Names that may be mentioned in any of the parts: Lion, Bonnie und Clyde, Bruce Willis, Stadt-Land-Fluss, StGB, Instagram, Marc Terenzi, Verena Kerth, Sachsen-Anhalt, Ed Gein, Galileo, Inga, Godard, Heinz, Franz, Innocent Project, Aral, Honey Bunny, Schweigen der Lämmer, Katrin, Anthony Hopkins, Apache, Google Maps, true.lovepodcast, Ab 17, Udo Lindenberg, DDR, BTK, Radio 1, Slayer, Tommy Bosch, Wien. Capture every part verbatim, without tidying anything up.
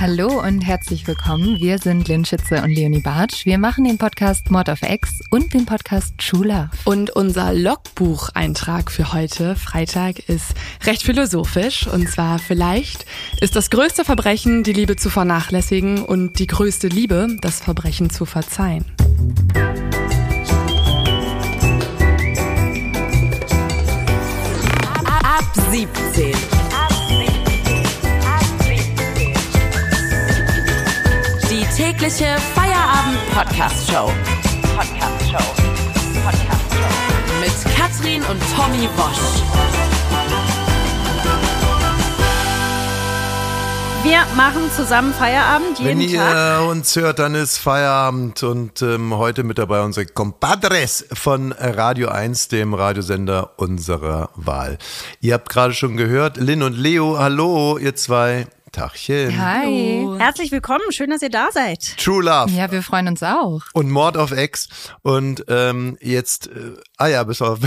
Hallo und herzlich willkommen. Wir sind Linn Schütze und Leonie Bartsch. Wir machen den Podcast mordaufex und den Podcast True Love. Und unser Logbucheintrag für heute, Freitag, ist recht philosophisch. Und zwar: Vielleicht ist das größte Verbrechen, die Liebe zu vernachlässigen, und die größte Liebe, das Verbrechen zu verzeihen. Ab siebzehn. Tägliche Feierabend-Podcast-Show. Podcast-Show. Podcast-Show. Mit Katrin und Tommy Bosch. Wir machen zusammen Feierabend jeden Wenn Tag. Wenn ihr uns hört, dann ist Feierabend. Und ähm, heute mit dabei unsere Compadres von Radio eins, dem Radiosender unserer Wahl. Ihr habt gerade schon gehört, Linn und Leo, hallo ihr zwei. Tagchen. Hi. Hallo. Herzlich willkommen. Schön, dass ihr da seid. True Love. Ja, wir freuen uns auch. Und Mord auf Ex. Und ähm, jetzt, äh, ah ja, bis auf,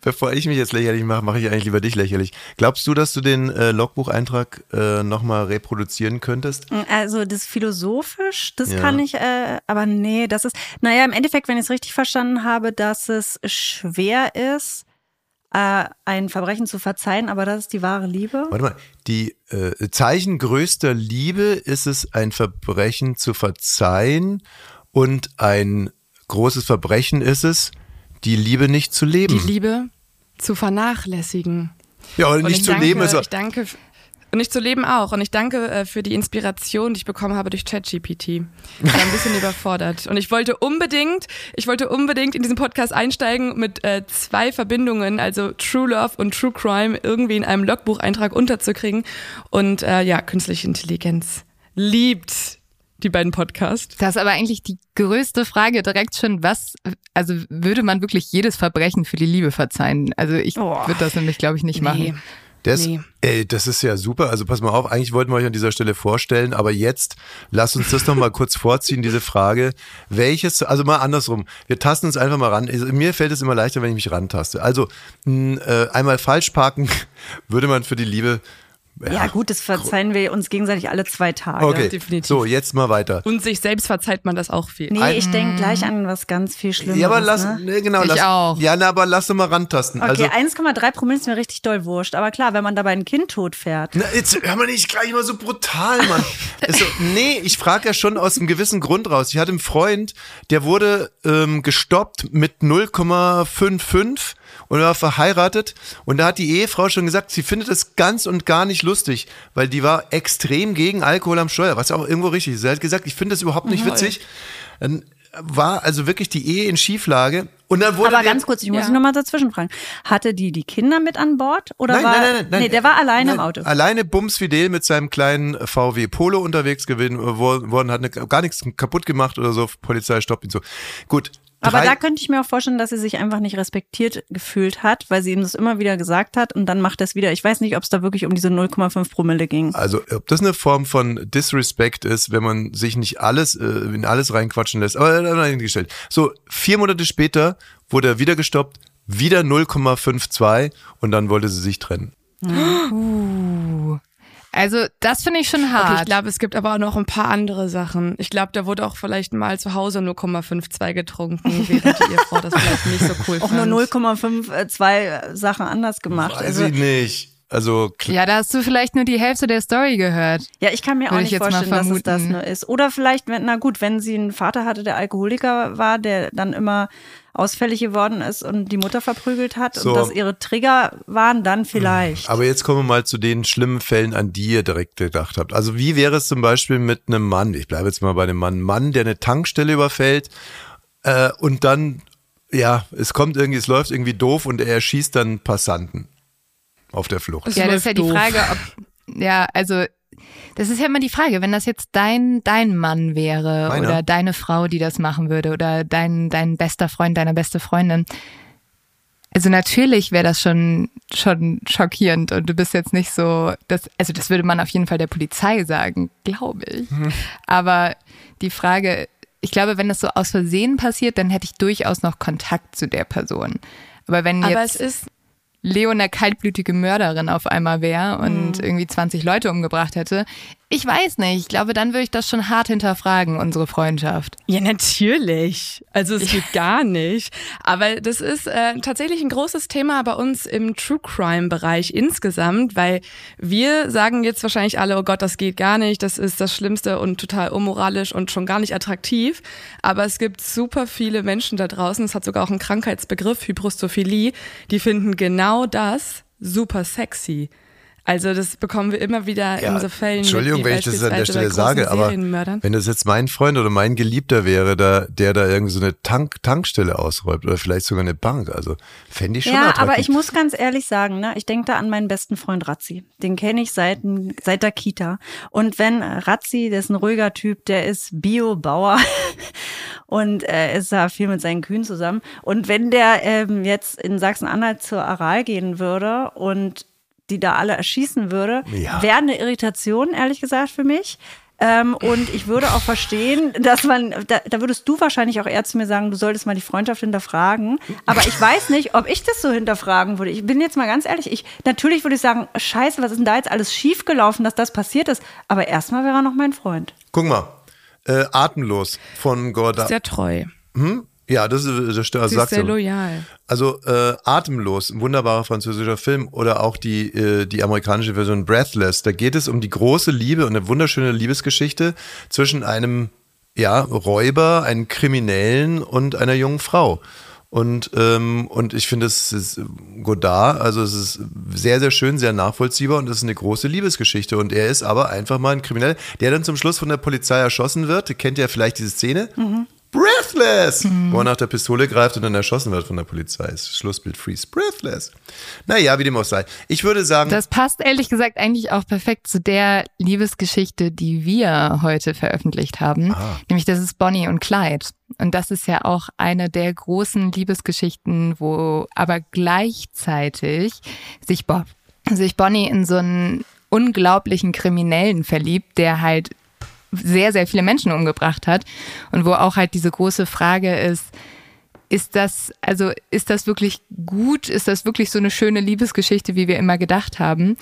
bevor ich mich jetzt lächerlich mache, mache ich eigentlich lieber dich lächerlich. Glaubst du, dass du den äh, Logbucheintrag äh, nochmal reproduzieren könntest? Also das philosophisch, das ja. kann ich, äh, aber nee, das ist, naja, im Endeffekt, wenn ich es richtig verstanden habe, dass es schwer ist, Äh, ein Verbrechen zu verzeihen, aber das ist die wahre Liebe. Warte mal, die äh, Zeichen größter Liebe ist es, ein Verbrechen zu verzeihen, und ein großes Verbrechen ist es, die Liebe nicht zu leben. Die Liebe zu vernachlässigen. Ja, oder nicht zu leben ist er. Ich danke, und nicht zu leben auch. Und ich danke äh, für die Inspiration, die ich bekommen habe durch ChatGPT. Ich war ein bisschen überfordert. Und ich wollte unbedingt, ich wollte unbedingt in diesen Podcast einsteigen mit äh, zwei Verbindungen, also True Love und True Crime, irgendwie in einem Logbucheintrag unterzukriegen. Und äh, ja, künstliche Intelligenz liebt die beiden Podcasts. Das ist aber eigentlich die größte Frage direkt schon, was, also würde man wirklich jedes Verbrechen für die Liebe verzeihen? Also ich oh, würde das nämlich, glaube ich, nicht nee. machen. Das, nee. ey, das ist ja super. Also pass mal auf, eigentlich wollten wir euch an dieser Stelle vorstellen, aber jetzt lasst uns das noch mal kurz vorziehen, diese Frage. Welches, also mal andersrum, wir tasten uns einfach mal ran. Mir fällt es immer leichter, wenn ich mich rantaste. Also mh, äh, einmal falsch parken würde man für die Liebe... Ja, ja gut, das verzeihen wir uns gegenseitig alle zwei Tage. Okay, definitiv. So, jetzt mal weiter. Und sich selbst verzeiht man das auch viel. Nee, Ein, ich denke gleich an was ganz viel Schlimmeres. Ja, aber lass, ne? nee, genau, ich lass, auch. Ja, na, aber lass mal rantasten. Okay, also, eins Komma drei Promille ist mir richtig doll wurscht. Aber klar, wenn man dabei ein Kind tot fährt. Na, jetzt hör mal nicht gleich immer so brutal, Mann. so, nee, ich frage ja schon aus einem gewissen Grund raus. Ich hatte einen Freund, der wurde ähm, gestoppt mit null Komma fünfundfünfzig. Und war verheiratet, und da hat die Ehefrau schon gesagt, sie findet es ganz und gar nicht lustig, weil die war extrem gegen Alkohol am Steuer, was auch irgendwo richtig ist. Sie hat gesagt, ich finde das überhaupt nicht witzig. Dann war also wirklich die Ehe in Schieflage. Und dann wurde aber ganz kurz, ich muss ja. noch mal dazwischen fragen. Hatte die die Kinder mit an Bord? Oder nein, war, nein, nein, nein. Nee, der war alleine nein, im Auto. Alleine bumsfidel mit seinem kleinen V W Polo unterwegs geworden, hat eine, gar nichts kaputt gemacht oder so, Polizei stoppt ihn so. Gut. Drei. Aber da könnte ich mir auch vorstellen, dass sie sich einfach nicht respektiert gefühlt hat, weil sie ihm das immer wieder gesagt hat, und dann macht er es wieder. Ich weiß nicht, ob es da wirklich um diese null Komma fünf Promille ging. Also ob das eine Form von Disrespect ist, wenn man sich nicht alles äh, in alles reinquatschen lässt. Aber dann hingestellt. So, vier Monate später wurde er wieder gestoppt, wieder null Komma fünf zwei, und dann wollte sie sich trennen. Uh. Also das finde ich schon hart. Okay, ich glaube, es gibt aber auch noch ein paar andere Sachen. Ich glaube, da wurde auch vielleicht mal zu Hause null Komma fünf zwei getrunken, während die Ehefrau das vielleicht nicht so cool fand. Auch nur null Komma fünf zwei Sachen anders gemacht. Weiß also, ich nicht. Also klar. Ja, da hast du vielleicht nur die Hälfte der Story gehört. Ja, ich kann mir auch nicht vorstellen, dass es das nur ist. Oder vielleicht, na gut, wenn sie einen Vater hatte, der Alkoholiker war, der dann immer ausfällig geworden ist und die Mutter verprügelt hat, so, und dass ihre Trigger waren, dann vielleicht. Aber jetzt kommen wir mal zu den schlimmen Fällen, an die ihr direkt gedacht habt. Also wie wäre es zum Beispiel mit einem Mann, ich bleibe jetzt mal bei einem Mann, Mann, der eine Tankstelle überfällt äh, und dann, ja, es kommt irgendwie, es läuft irgendwie doof und er erschießt dann Passanten auf der Flucht. Das ja, das ist ja doof. Die Frage, ob, ja, also das ist ja immer die Frage, wenn das jetzt dein, dein Mann wäre, meiner, oder deine Frau, die das machen würde, oder dein, dein bester Freund, deine beste Freundin. Also natürlich wäre das schon, schon schockierend, und du bist jetzt nicht so, das, also das würde man auf jeden Fall der Polizei sagen, glaube ich. Mhm. Aber die Frage, ich glaube, wenn das so aus Versehen passiert, dann hätte ich durchaus noch Kontakt zu der Person. Aber wenn jetzt... Aber es ist Leo eine kaltblütige Mörderin auf einmal wäre und mhm. irgendwie zwanzig Leute umgebracht hätte, Ich weiß nicht. Ich glaube, dann würde ich das schon hart hinterfragen, unsere Freundschaft. Ja, natürlich. Also es geht gar nicht. Aber das ist äh, tatsächlich ein großes Thema bei uns im True-Crime-Bereich insgesamt, weil wir sagen jetzt wahrscheinlich alle, oh Gott, das geht gar nicht, das ist das Schlimmste und total unmoralisch und schon gar nicht attraktiv. Aber es gibt super viele Menschen da draußen, es hat sogar auch einen Krankheitsbegriff, Hybrostophilie, die finden genau das super sexy. Also das bekommen wir immer wieder ja, in so Fällen. Entschuldigung, wenn ich das an der Stelle sage, aber wenn das jetzt mein Freund oder mein Geliebter wäre, da, der da irgendwie so eine Tank, Tankstelle ausräubt oder vielleicht sogar eine Bank, also fände ich schon attraktiv. Ja, aber ich muss ganz ehrlich sagen, ne, ich denke da an meinen besten Freund Razzi. Den kenne ich seit, seit der Kita. Und wenn Razzi, der ist ein ruhiger Typ, der ist Bio-Bauer und äh, ist da viel mit seinen Kühen zusammen. Und wenn der ähm, jetzt in Sachsen-Anhalt zur Aral gehen würde und die da alle erschießen würde, ja. wäre eine Irritation, ehrlich gesagt, für mich. Ähm, und ich würde auch verstehen, dass man, da, da würdest du wahrscheinlich auch eher zu mir sagen, du solltest mal die Freundschaft hinterfragen. Aber ich weiß nicht, ob ich das so hinterfragen würde. Ich bin jetzt mal ganz ehrlich, ich natürlich würde ich sagen, scheiße, was ist denn da jetzt alles schiefgelaufen, dass das passiert ist. Aber erstmal wäre er noch mein Freund. Guck mal, äh, Atemlos von Gorda. Sehr treu. Hm? Ja, das, das, das ist sehr loyal. Also äh, Atemlos, ein wunderbarer französischer Film oder auch die, äh, die amerikanische Version Breathless. Da geht es um die große Liebe und eine wunderschöne Liebesgeschichte zwischen einem ja, Räuber, einem Kriminellen und einer jungen Frau. Und, ähm, und ich finde, es ist Godard, also es ist sehr, sehr schön, sehr nachvollziehbar und es ist eine große Liebesgeschichte. Und er ist aber einfach mal ein Krimineller, der dann zum Schluss von der Polizei erschossen wird. Kennt ihr vielleicht diese Szene? Mhm. Breathless, mhm. wo er nach der Pistole greift und dann erschossen wird von der Polizei. Das Schlussbild Freeze. Breathless. Naja, wie dem auch sei. Ich würde sagen... Das passt ehrlich gesagt eigentlich auch perfekt zu der Liebesgeschichte, die wir heute veröffentlicht haben. Ah. Nämlich das ist Bonnie und Clyde. Und das ist ja auch eine der großen Liebesgeschichten, wo aber gleichzeitig sich, Bo- sich Bonnie in so einen unglaublichen Kriminellen verliebt, der halt sehr, sehr viele Menschen umgebracht hat und wo auch halt diese große Frage ist, ist das, also ist das wirklich gut, ist das wirklich so eine schöne Liebesgeschichte, wie wir immer gedacht haben?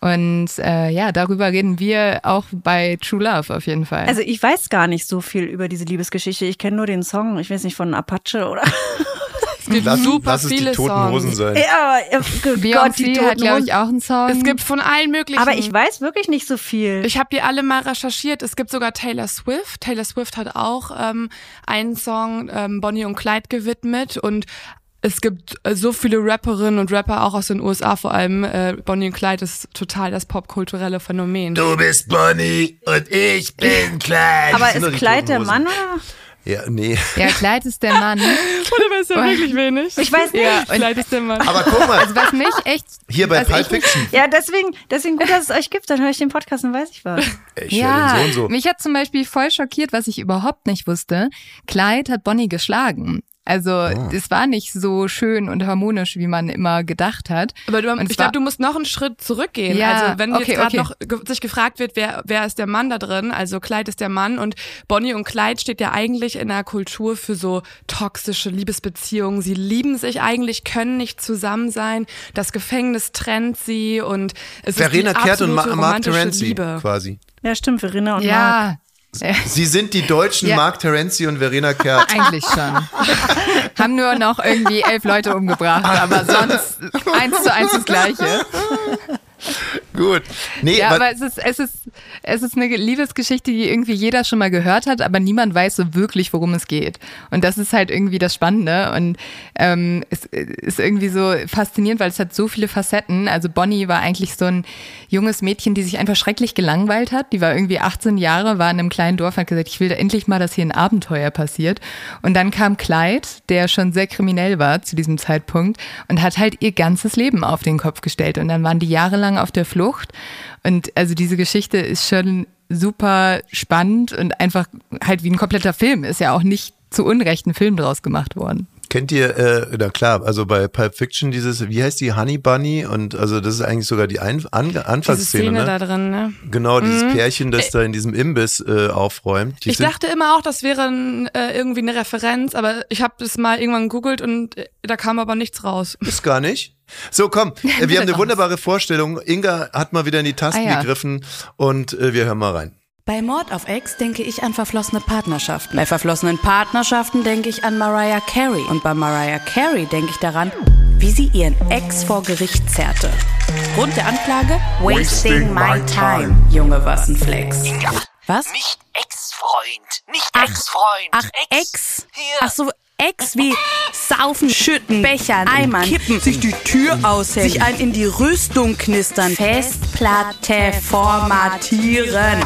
Und äh, ja, darüber reden wir auch bei True Love auf jeden Fall. Also ich weiß gar nicht so viel über diese Liebesgeschichte, ich kenne nur den Song, ich weiß nicht, von Apache oder... Es gibt lass, super lass es viele die Toten Hosen Songs. Sein. Ja, Gott, die Toten hat, glaube ich, auch einen Song. Es gibt von allen möglichen. Aber ich weiß wirklich nicht so viel. Ich habe die alle mal recherchiert. Es gibt sogar Taylor Swift. Taylor Swift hat auch ähm, einen Song ähm, Bonnie und Clyde gewidmet. Und es gibt äh, so viele Rapperinnen und Rapper, auch aus den U S A vor allem. Äh, Bonnie und Clyde ist total das popkulturelle Phänomen. Du bist Bonnie und ich bin Clyde. Aber ist Clyde der Mann oder? Ja, nee. Ja, Clyde ist der Mann. Oder weißt du ja wirklich wenig? Ich weiß nicht. Ja, Clyde ist der Mann. Aber guck mal. Also was mich echt... Hier bei Pulp Fiction. Ja, deswegen, deswegen gut, dass es euch gibt. Dann höre ich den Podcast und weiß ich was. Ich ja, höre den so und so. Mich hat zum Beispiel voll schockiert, was ich überhaupt nicht wusste. Clyde hat Bonnie geschlagen. Also oh. es war nicht so schön und harmonisch, wie man immer gedacht hat. Aber du, ich glaube, du musst noch einen Schritt zurückgehen. Ja, also wenn okay, jetzt gerade okay. noch ge- sich gefragt wird, wer wer ist der Mann da drin? Also Clyde ist der Mann und Bonnie und Clyde steht ja eigentlich in einer Kultur für so toxische Liebesbeziehungen. Sie lieben sich eigentlich, können nicht zusammen sein. Das Gefängnis trennt sie und es Verena ist die Kerth absolute und Ma- Marc Terenzi Liebe. Quasi. Ja, stimmt, Verena und ja. Marc. Sie sind die deutschen ja. Marc Terenzi und Verena Kerth. Eigentlich schon. Haben nur noch irgendwie elf Leute umgebracht, aber sonst eins zu eins das Gleiche. Gut. Nee, ja, aber es ist, es ist, es ist eine Liebesgeschichte, die irgendwie jeder schon mal gehört hat, aber niemand weiß so wirklich, worum es geht. Und das ist halt irgendwie das Spannende und ähm, es ist irgendwie so faszinierend, weil es hat so viele Facetten. Also Bonnie war eigentlich so ein junges Mädchen, die sich einfach schrecklich gelangweilt hat. Die war irgendwie achtzehn Jahre, war in einem kleinen Dorf und hat gesagt, ich will da endlich mal, dass hier ein Abenteuer passiert. Und dann kam Clyde, der schon sehr kriminell war zu diesem Zeitpunkt und hat halt ihr ganzes Leben auf den Kopf gestellt. Und dann waren die jahrelang auf der Flucht und also diese Geschichte ist schon super spannend und einfach halt wie ein kompletter Film, ist ja auch nicht zu Unrecht ein Film draus gemacht worden. Kennt ihr, äh, na klar, also bei Pulp Fiction dieses, wie heißt die, Honey Bunny? Und also das ist eigentlich sogar die Ein- An- Anfangsszene, ne? Da drin, ne? Genau, mhm. Dieses Pärchen, das Ä- da in diesem Imbiss äh, aufräumt. Die ich sind- dachte immer auch, das wäre ein, äh, irgendwie eine Referenz, aber ich habe das mal irgendwann gegoogelt und äh, da kam aber nichts raus. Ist gar nicht. So, komm, äh, wir haben eine wunderbare Vorstellung. Inga hat mal wieder in die Tasten ah, ja. gegriffen und äh, wir hören mal rein. Bei Mord auf Ex denke ich an verflossene Partnerschaften. Bei verflossenen Partnerschaften denke ich an Mariah Carey. Und bei Mariah Carey denke ich daran, wie sie ihren Ex vor Gericht zerrte. Grund der Anklage? Wasting my time. Junge, was ein Flex. Was? Nicht Ex-Freund. Nicht ach, Ex-Freund. Ach, Ex. Ex. Ach so, Ex wie saufen, schütten, bechern, eimern, kippen, sich die Tür aushängen, sich ein in die Rüstung knistern, Festplatte formatieren.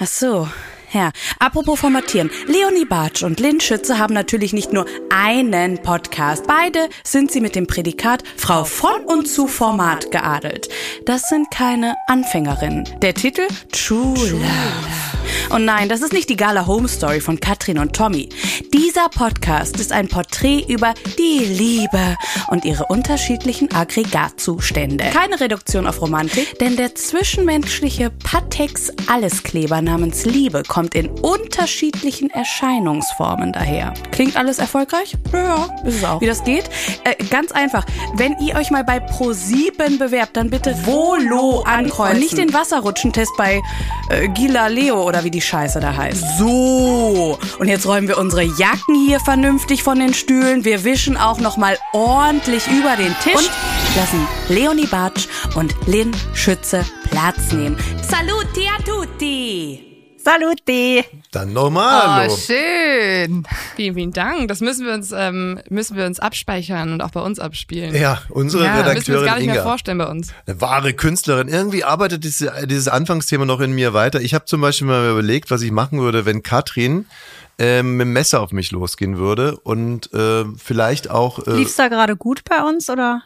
Ach so, ja. Apropos formatieren. Leonie Bartsch und Linn Schütze haben natürlich nicht nur einen Podcast. Beide sind sie mit dem Prädikat Frau von und zu Format geadelt. Das sind keine Anfängerinnen. Der Titel? True, True Love. Love. Und nein, das ist nicht die Gala Home Story von Katrin und Tommy. Dieser Podcast ist ein Porträt über die Liebe und ihre unterschiedlichen Aggregatzustände. Keine Reduktion auf Romantik, denn der zwischenmenschliche Patex-Alleskleber namens Liebe kommt in unterschiedlichen Erscheinungsformen daher. Klingt alles erfolgreich? Ja, ist es auch. Wie das geht? Äh, ganz einfach. Wenn ihr euch mal bei Pro sieben bewerbt, dann bitte Volo ankreuzen. Und nicht den Wasserrutschentest bei äh, Galileo oder wie die Scheiße da heißt. So, und jetzt räumen wir unsere Jacken hier vernünftig von den Stühlen. Wir wischen auch nochmal ordentlich über den Tisch und lassen Leonie Bartsch und Linn Schütze Platz nehmen. Saluti a tutti! Saluti! Dann nochmal! Oh, schön! Vielen, vielen Dank. Das müssen wir uns, ähm, müssen wir uns abspeichern und auch bei uns abspielen. Ja, unsere ja, Redakteurin Inga. Das müssen wir uns gar nicht mehr Inga. vorstellen bei uns. Eine wahre Künstlerin. Irgendwie arbeitet dieses, dieses Anfangsthema noch in mir weiter. Ich habe zum Beispiel mal überlegt, was ich machen würde, wenn Katrin Ähm, mit dem Messer auf mich losgehen würde und äh, vielleicht auch... Äh, lief's da gerade gut bei uns, oder?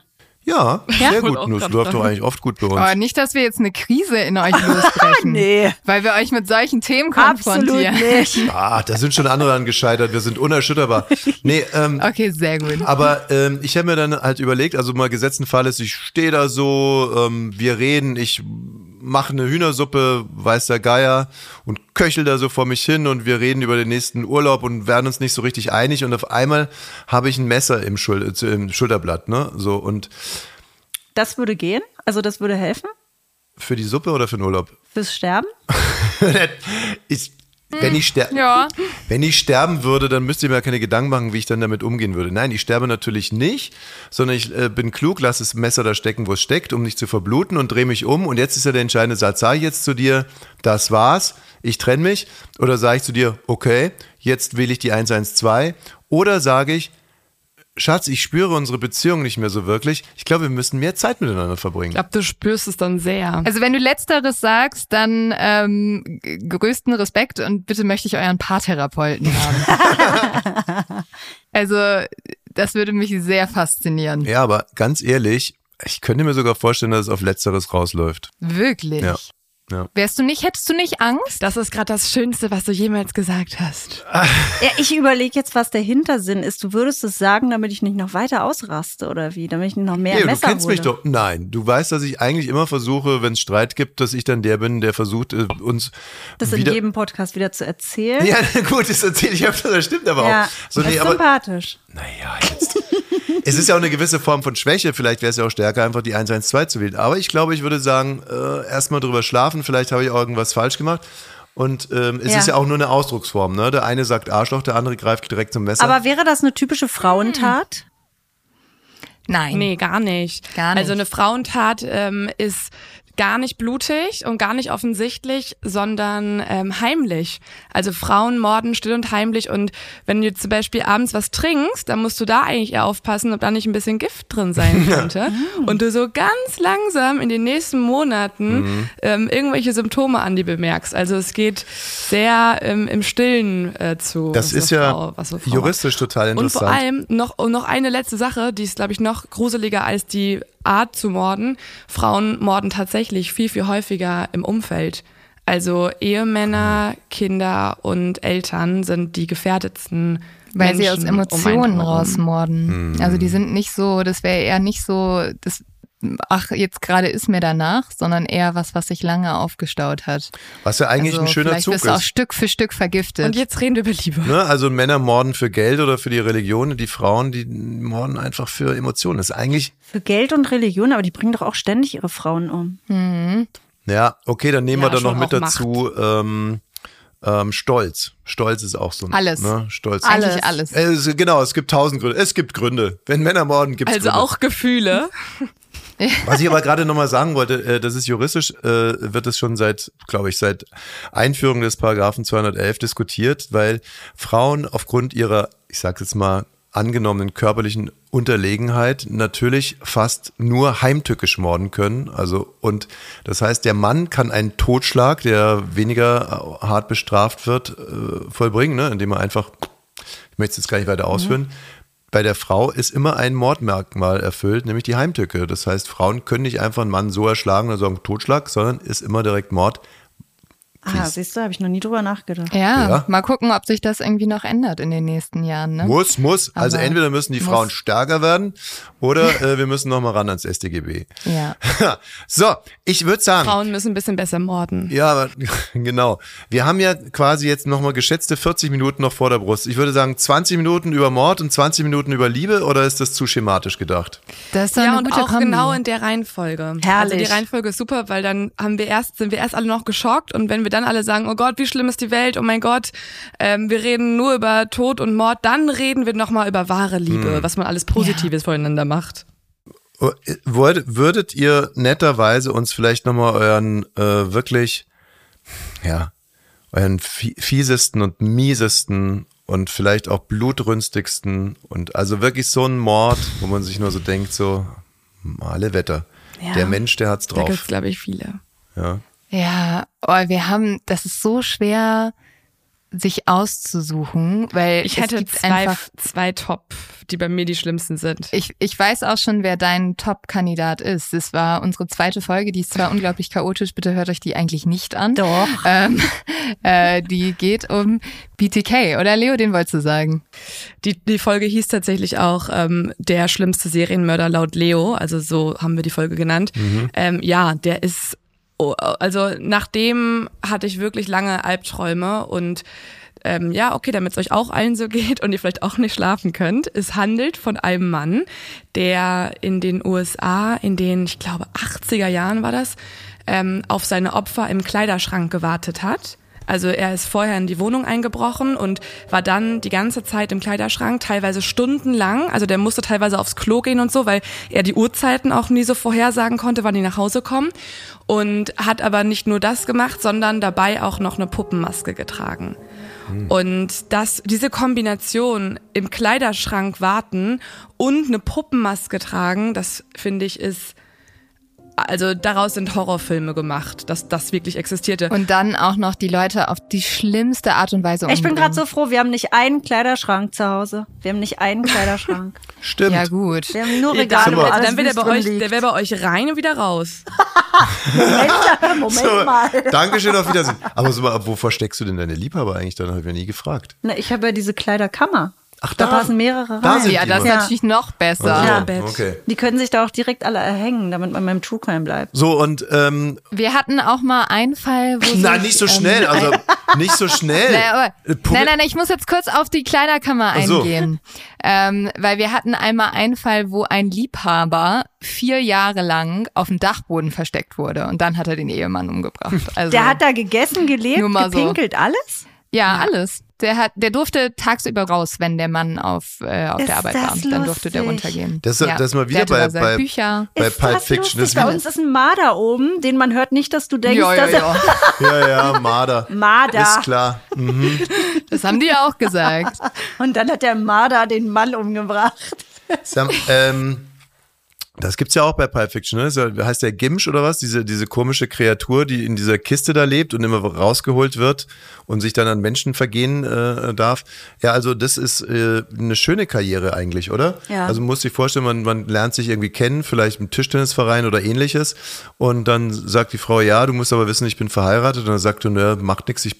Ja, sehr ja, gut. Das läuft doch eigentlich oft gut bei uns. Aber nicht, dass wir jetzt eine Krise in euch losbrechen. Nee. Weil wir euch mit solchen Themen konfrontieren. Absolut nicht. Ah, da sind schon andere an gescheitert. Wir sind unerschütterbar. Nee, ähm, okay, sehr gut. Aber ähm, ich habe mir dann halt überlegt, also mal gesetzten Fall ist, ich stehe da so, ähm, wir reden, ich... mache eine Hühnersuppe, weiß der Geier, und köchel da so vor mich hin und wir reden über den nächsten Urlaub und werden uns nicht so richtig einig und auf einmal habe ich ein Messer im, Schul- äh, im Schulterblatt, ne? So, und das würde gehen? Also das würde helfen? Für die Suppe oder für den Urlaub? Fürs Sterben? ich, wenn, ich ster- ja. wenn ich sterben würde, dann müsste ich mir keine Gedanken machen, wie ich dann damit umgehen würde. Nein, ich sterbe natürlich nicht, sondern ich äh, bin klug, lasse das Messer da stecken, wo es steckt, um nicht zu verbluten, und drehe mich um. Und jetzt ist ja der entscheidende Satz. Sage ich jetzt zu dir, das war's, ich trenne mich? Oder sage ich zu dir, okay, jetzt wähle ich die eins eins zwei? Oder sage ich, Schatz, ich spüre unsere Beziehung nicht mehr so wirklich. Ich glaube, wir müssen mehr Zeit miteinander verbringen. Ich glaube, du spürst es dann sehr. Also wenn du Letzteres sagst, dann ähm, g- größten Respekt und bitte möchte ich euren Paartherapeuten haben. Also das würde mich sehr faszinieren. Ja, aber ganz ehrlich, ich könnte mir sogar vorstellen, dass es auf Letzteres rausläuft. Wirklich? Ja. Ja. Wärst du nicht, hättest du nicht Angst? Das ist gerade das Schönste, was du jemals gesagt hast. Ja, ich überlege jetzt, was der Hintersinn ist. Du würdest es sagen, damit ich nicht noch weiter ausraste oder wie? Damit ich nicht noch mehr nee, Messer du kennst hole. Mich doch. Nein, du weißt, dass ich eigentlich immer versuche, wenn es Streit gibt, dass ich dann der bin, der versucht, uns das wieder in jedem Podcast wieder zu erzählen. Ja, gut, das erzähle ich öfter, das stimmt aber ja, auch. So, das nee, ist aber, sympathisch. Naja, jetzt... Es ist ja auch eine gewisse Form von Schwäche, vielleicht wäre es ja auch stärker, einfach die eins eins zwei zu wählen. Aber ich glaube, ich würde sagen, äh, erstmal drüber schlafen, vielleicht habe ich auch irgendwas falsch gemacht. Und ähm, es ja. ist ja auch nur eine Ausdrucksform, ne? Der eine sagt Arschloch, der andere greift direkt zum Messer. Aber wäre das eine typische Frauentat? Nein. Nee, gar nicht. Gar nicht. Also eine Frauentat ähm, ist... gar nicht blutig und gar nicht offensichtlich, sondern ähm, heimlich. Also Frauen morden still und heimlich, und wenn du zum Beispiel abends was trinkst, dann musst du da eigentlich eher aufpassen, ob da nicht ein bisschen Gift drin sein könnte. Ja. Und du so ganz langsam in den nächsten Monaten mhm. ähm, irgendwelche Symptome an dir bemerkst. Also es geht sehr ähm, im Stillen äh, zu. Das ist ja Frau, was so Frau juristisch macht. Total interessant. Und vor allem noch, noch eine letzte Sache, die ist, glaube ich, noch gruseliger als die Art zu morden. Frauen morden tatsächlich viel, viel häufiger im Umfeld. Also Ehemänner, Kinder und Eltern sind die gefährdetsten Weil Menschen sie aus Emotionen um rausmorden. Hm. Also die sind nicht so, das wäre eher nicht so, das, ach, jetzt gerade ist mir danach, sondern eher was, was sich lange aufgestaut hat. Was ja eigentlich also ein schöner Zug ist. Vielleicht bist du auch Stück für Stück vergiftet. Und jetzt reden wir über Liebe. Ne? Also Männer morden für Geld oder für die Religion, die Frauen, die morden einfach für Emotionen. Das ist eigentlich für Geld und Religion, aber die bringen doch auch ständig ihre Frauen um. Mhm. Ja, okay, dann nehmen ja, wir da noch mit dazu ähm, ähm, Stolz. Stolz ist auch so ein... Alles. Ne? Stolz. Alles, alles. Es, genau, es gibt tausend Gründe. Es gibt Gründe. Wenn Männer morden, gibt es Gründe. Also auch Gefühle. Was ich aber gerade nochmal sagen wollte, das ist juristisch, wird es schon seit, glaube ich, seit Einführung des Paragraphen zweihundertelf diskutiert, weil Frauen aufgrund ihrer, ich sage jetzt mal, angenommenen körperlichen Unterlegenheit natürlich fast nur heimtückisch morden können. Also, und das heißt, der Mann kann einen Totschlag, der weniger hart bestraft wird, vollbringen, ne? Indem er einfach, ich möchte es jetzt gar nicht weiter ausführen, mhm. Bei der Frau ist immer ein Mordmerkmal erfüllt, nämlich die Heimtücke. Das heißt, Frauen können nicht einfach einen Mann so erschlagen oder sagen Totschlag, sondern ist immer direkt Mord. Ah, siehst du, habe ich noch nie drüber nachgedacht. Ja, ja, mal gucken, ob sich das irgendwie noch ändert in den nächsten Jahren. Ne? Muss, muss. Aber also entweder müssen die muss. Frauen stärker werden oder äh, wir müssen nochmal ran ans S T G B. Ja. So, ich würde sagen. Frauen müssen ein bisschen besser morden. Ja, aber, genau. Wir haben ja quasi jetzt nochmal geschätzte vierzig Minuten noch vor der Brust. Ich würde sagen, zwanzig Minuten über Mord und zwanzig Minuten über Liebe, oder ist das zu schematisch gedacht? Das ist ja, und auch Kombi. Genau in der Reihenfolge. Herrlich. Also die Reihenfolge ist super, weil dann haben wir erst, sind wir erst alle noch geschockt, und wenn wir dann alle sagen, oh Gott, wie schlimm ist die Welt, oh mein Gott, ähm, wir reden nur über Tod und Mord, dann reden wir nochmal über wahre Liebe, hm. was man alles Positives ja. voneinander macht. Würdet ihr netterweise uns vielleicht nochmal euren äh, wirklich, ja, euren fiesesten und miesesten und vielleicht auch blutrünstigsten und also wirklich so einen Mord, wo man sich nur so denkt, so, alle Wetter, ja, der Mensch, der hat's drauf. Da gibt's, glaube ich, viele. Ja. Ja, oh, wir haben, das ist so schwer, sich auszusuchen, weil ich hätte zwei, einfach zwei Top, die bei mir die schlimmsten sind. Ich, ich weiß auch schon, wer dein Top-Kandidat ist. Das war unsere zweite Folge, die ist zwar unglaublich chaotisch, bitte hört euch die eigentlich nicht an. Doch. Ähm, äh, die geht um B T K, oder Leo, den wolltest du sagen? Die, die Folge hieß tatsächlich auch ähm, der schlimmste Serienmörder laut Leo, also so haben wir die Folge genannt. Mhm. Ähm, ja, der ist... Oh, also nachdem hatte ich wirklich lange Albträume und ähm, ja, okay, damit es euch auch allen so geht und ihr vielleicht auch nicht schlafen könnt. Es handelt von einem Mann, der in den U S A, in den, ich glaube, achtziger Jahren war das, ähm, auf seine Opfer im Kleiderschrank gewartet hat. Also er ist vorher in die Wohnung eingebrochen und war dann die ganze Zeit im Kleiderschrank, teilweise stundenlang. Also der musste teilweise aufs Klo gehen und so, weil er die Uhrzeiten auch nie so vorhersagen konnte, wann die nach Hause kommen. Und hat aber nicht nur das gemacht, sondern dabei auch noch eine Puppenmaske getragen. Und das, diese Kombination im Kleiderschrank warten und eine Puppenmaske tragen, das finde ich ist... Also daraus sind Horrorfilme gemacht, dass das wirklich existierte. Und dann auch noch die Leute auf die schlimmste Art und Weise umbringen. Ich bin gerade so froh, wir haben nicht einen Kleiderschrank zu Hause. Wir haben nicht einen Kleiderschrank. Stimmt. Ja gut. Wir haben nur Regale. Ja, also dann wird er bei euch, der wäre bei euch rein und wieder raus. Moment, Moment so, mal. Dankeschön, auf Wiedersehen. Aber so, wo versteckst du denn deine Liebhaber eigentlich? Dann habe ich ja nie gefragt. Na, ich habe ja diese Kleiderkammer. Ach, da, da passen mehrere da rein. Ja, das ist natürlich noch besser. Ja. Okay. Die können sich da auch direkt alle erhängen, damit man beim True Crime bleibt. So, und ähm, wir hatten auch mal einen Fall, wo... Nein, nicht so ähm, schnell, also nicht so schnell. Nein, nein, nein, ich muss jetzt kurz auf die Kleiderkammer eingehen. So. Ähm, weil wir hatten einmal einen Fall, wo ein Liebhaber vier Jahre lang auf dem Dachboden versteckt wurde. Und dann hat er den Ehemann umgebracht. Also, der hat da gegessen, gelebt, gepinkelt, so. Alles? Ja, ja, alles. Der hat, der durfte tagsüber raus, wenn der Mann auf, äh, auf der Arbeit war. Dann durfte der runtergehen. Das, ja. das mal wieder bei, bei, Bücher. bei Pulp Fiction. Das bei wieder. Uns ist ein Marder oben, den man hört nicht, dass du denkst, ja, ja, dass ja. er... Ja, ja, Marder. Marder. Ist klar. Mhm. Das haben die auch gesagt. Und dann hat der Marder den Mann umgebracht. Sam, ähm... Das gibt's ja auch bei Pulp Fiction, ne? Das heißt der Gimsch oder was? Diese, diese komische Kreatur, die in dieser Kiste da lebt und immer rausgeholt wird und sich dann an Menschen vergehen äh, darf. Ja, also das ist äh, eine schöne Karriere eigentlich, oder? Ja. Also man muss sich vorstellen, man, man lernt sich irgendwie kennen, vielleicht im Tischtennisverein oder ähnliches. Und dann sagt die Frau, ja, du musst aber wissen, ich bin verheiratet. Und dann sagt du, ne, macht nichts, ich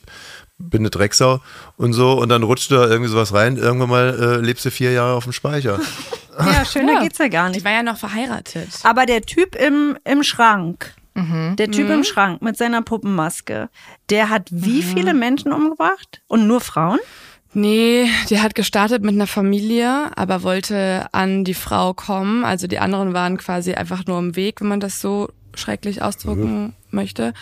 bin eine Drecksau und so, und dann rutscht da irgendwie sowas rein, irgendwann mal äh, lebst du vier Jahre auf dem Speicher. Ja, schöner ja. geht's ja gar nicht. Ich war ja noch verheiratet. Aber der Typ im, im Schrank, mhm. der Typ mhm. im Schrank mit seiner Puppenmaske, der hat wie mhm. viele Menschen umgebracht? Und nur Frauen? Nee, der hat gestartet mit einer Familie, aber wollte an die Frau kommen. Also die anderen waren quasi einfach nur im Weg, wenn man das so schrecklich ausdrücken mhm. möchte.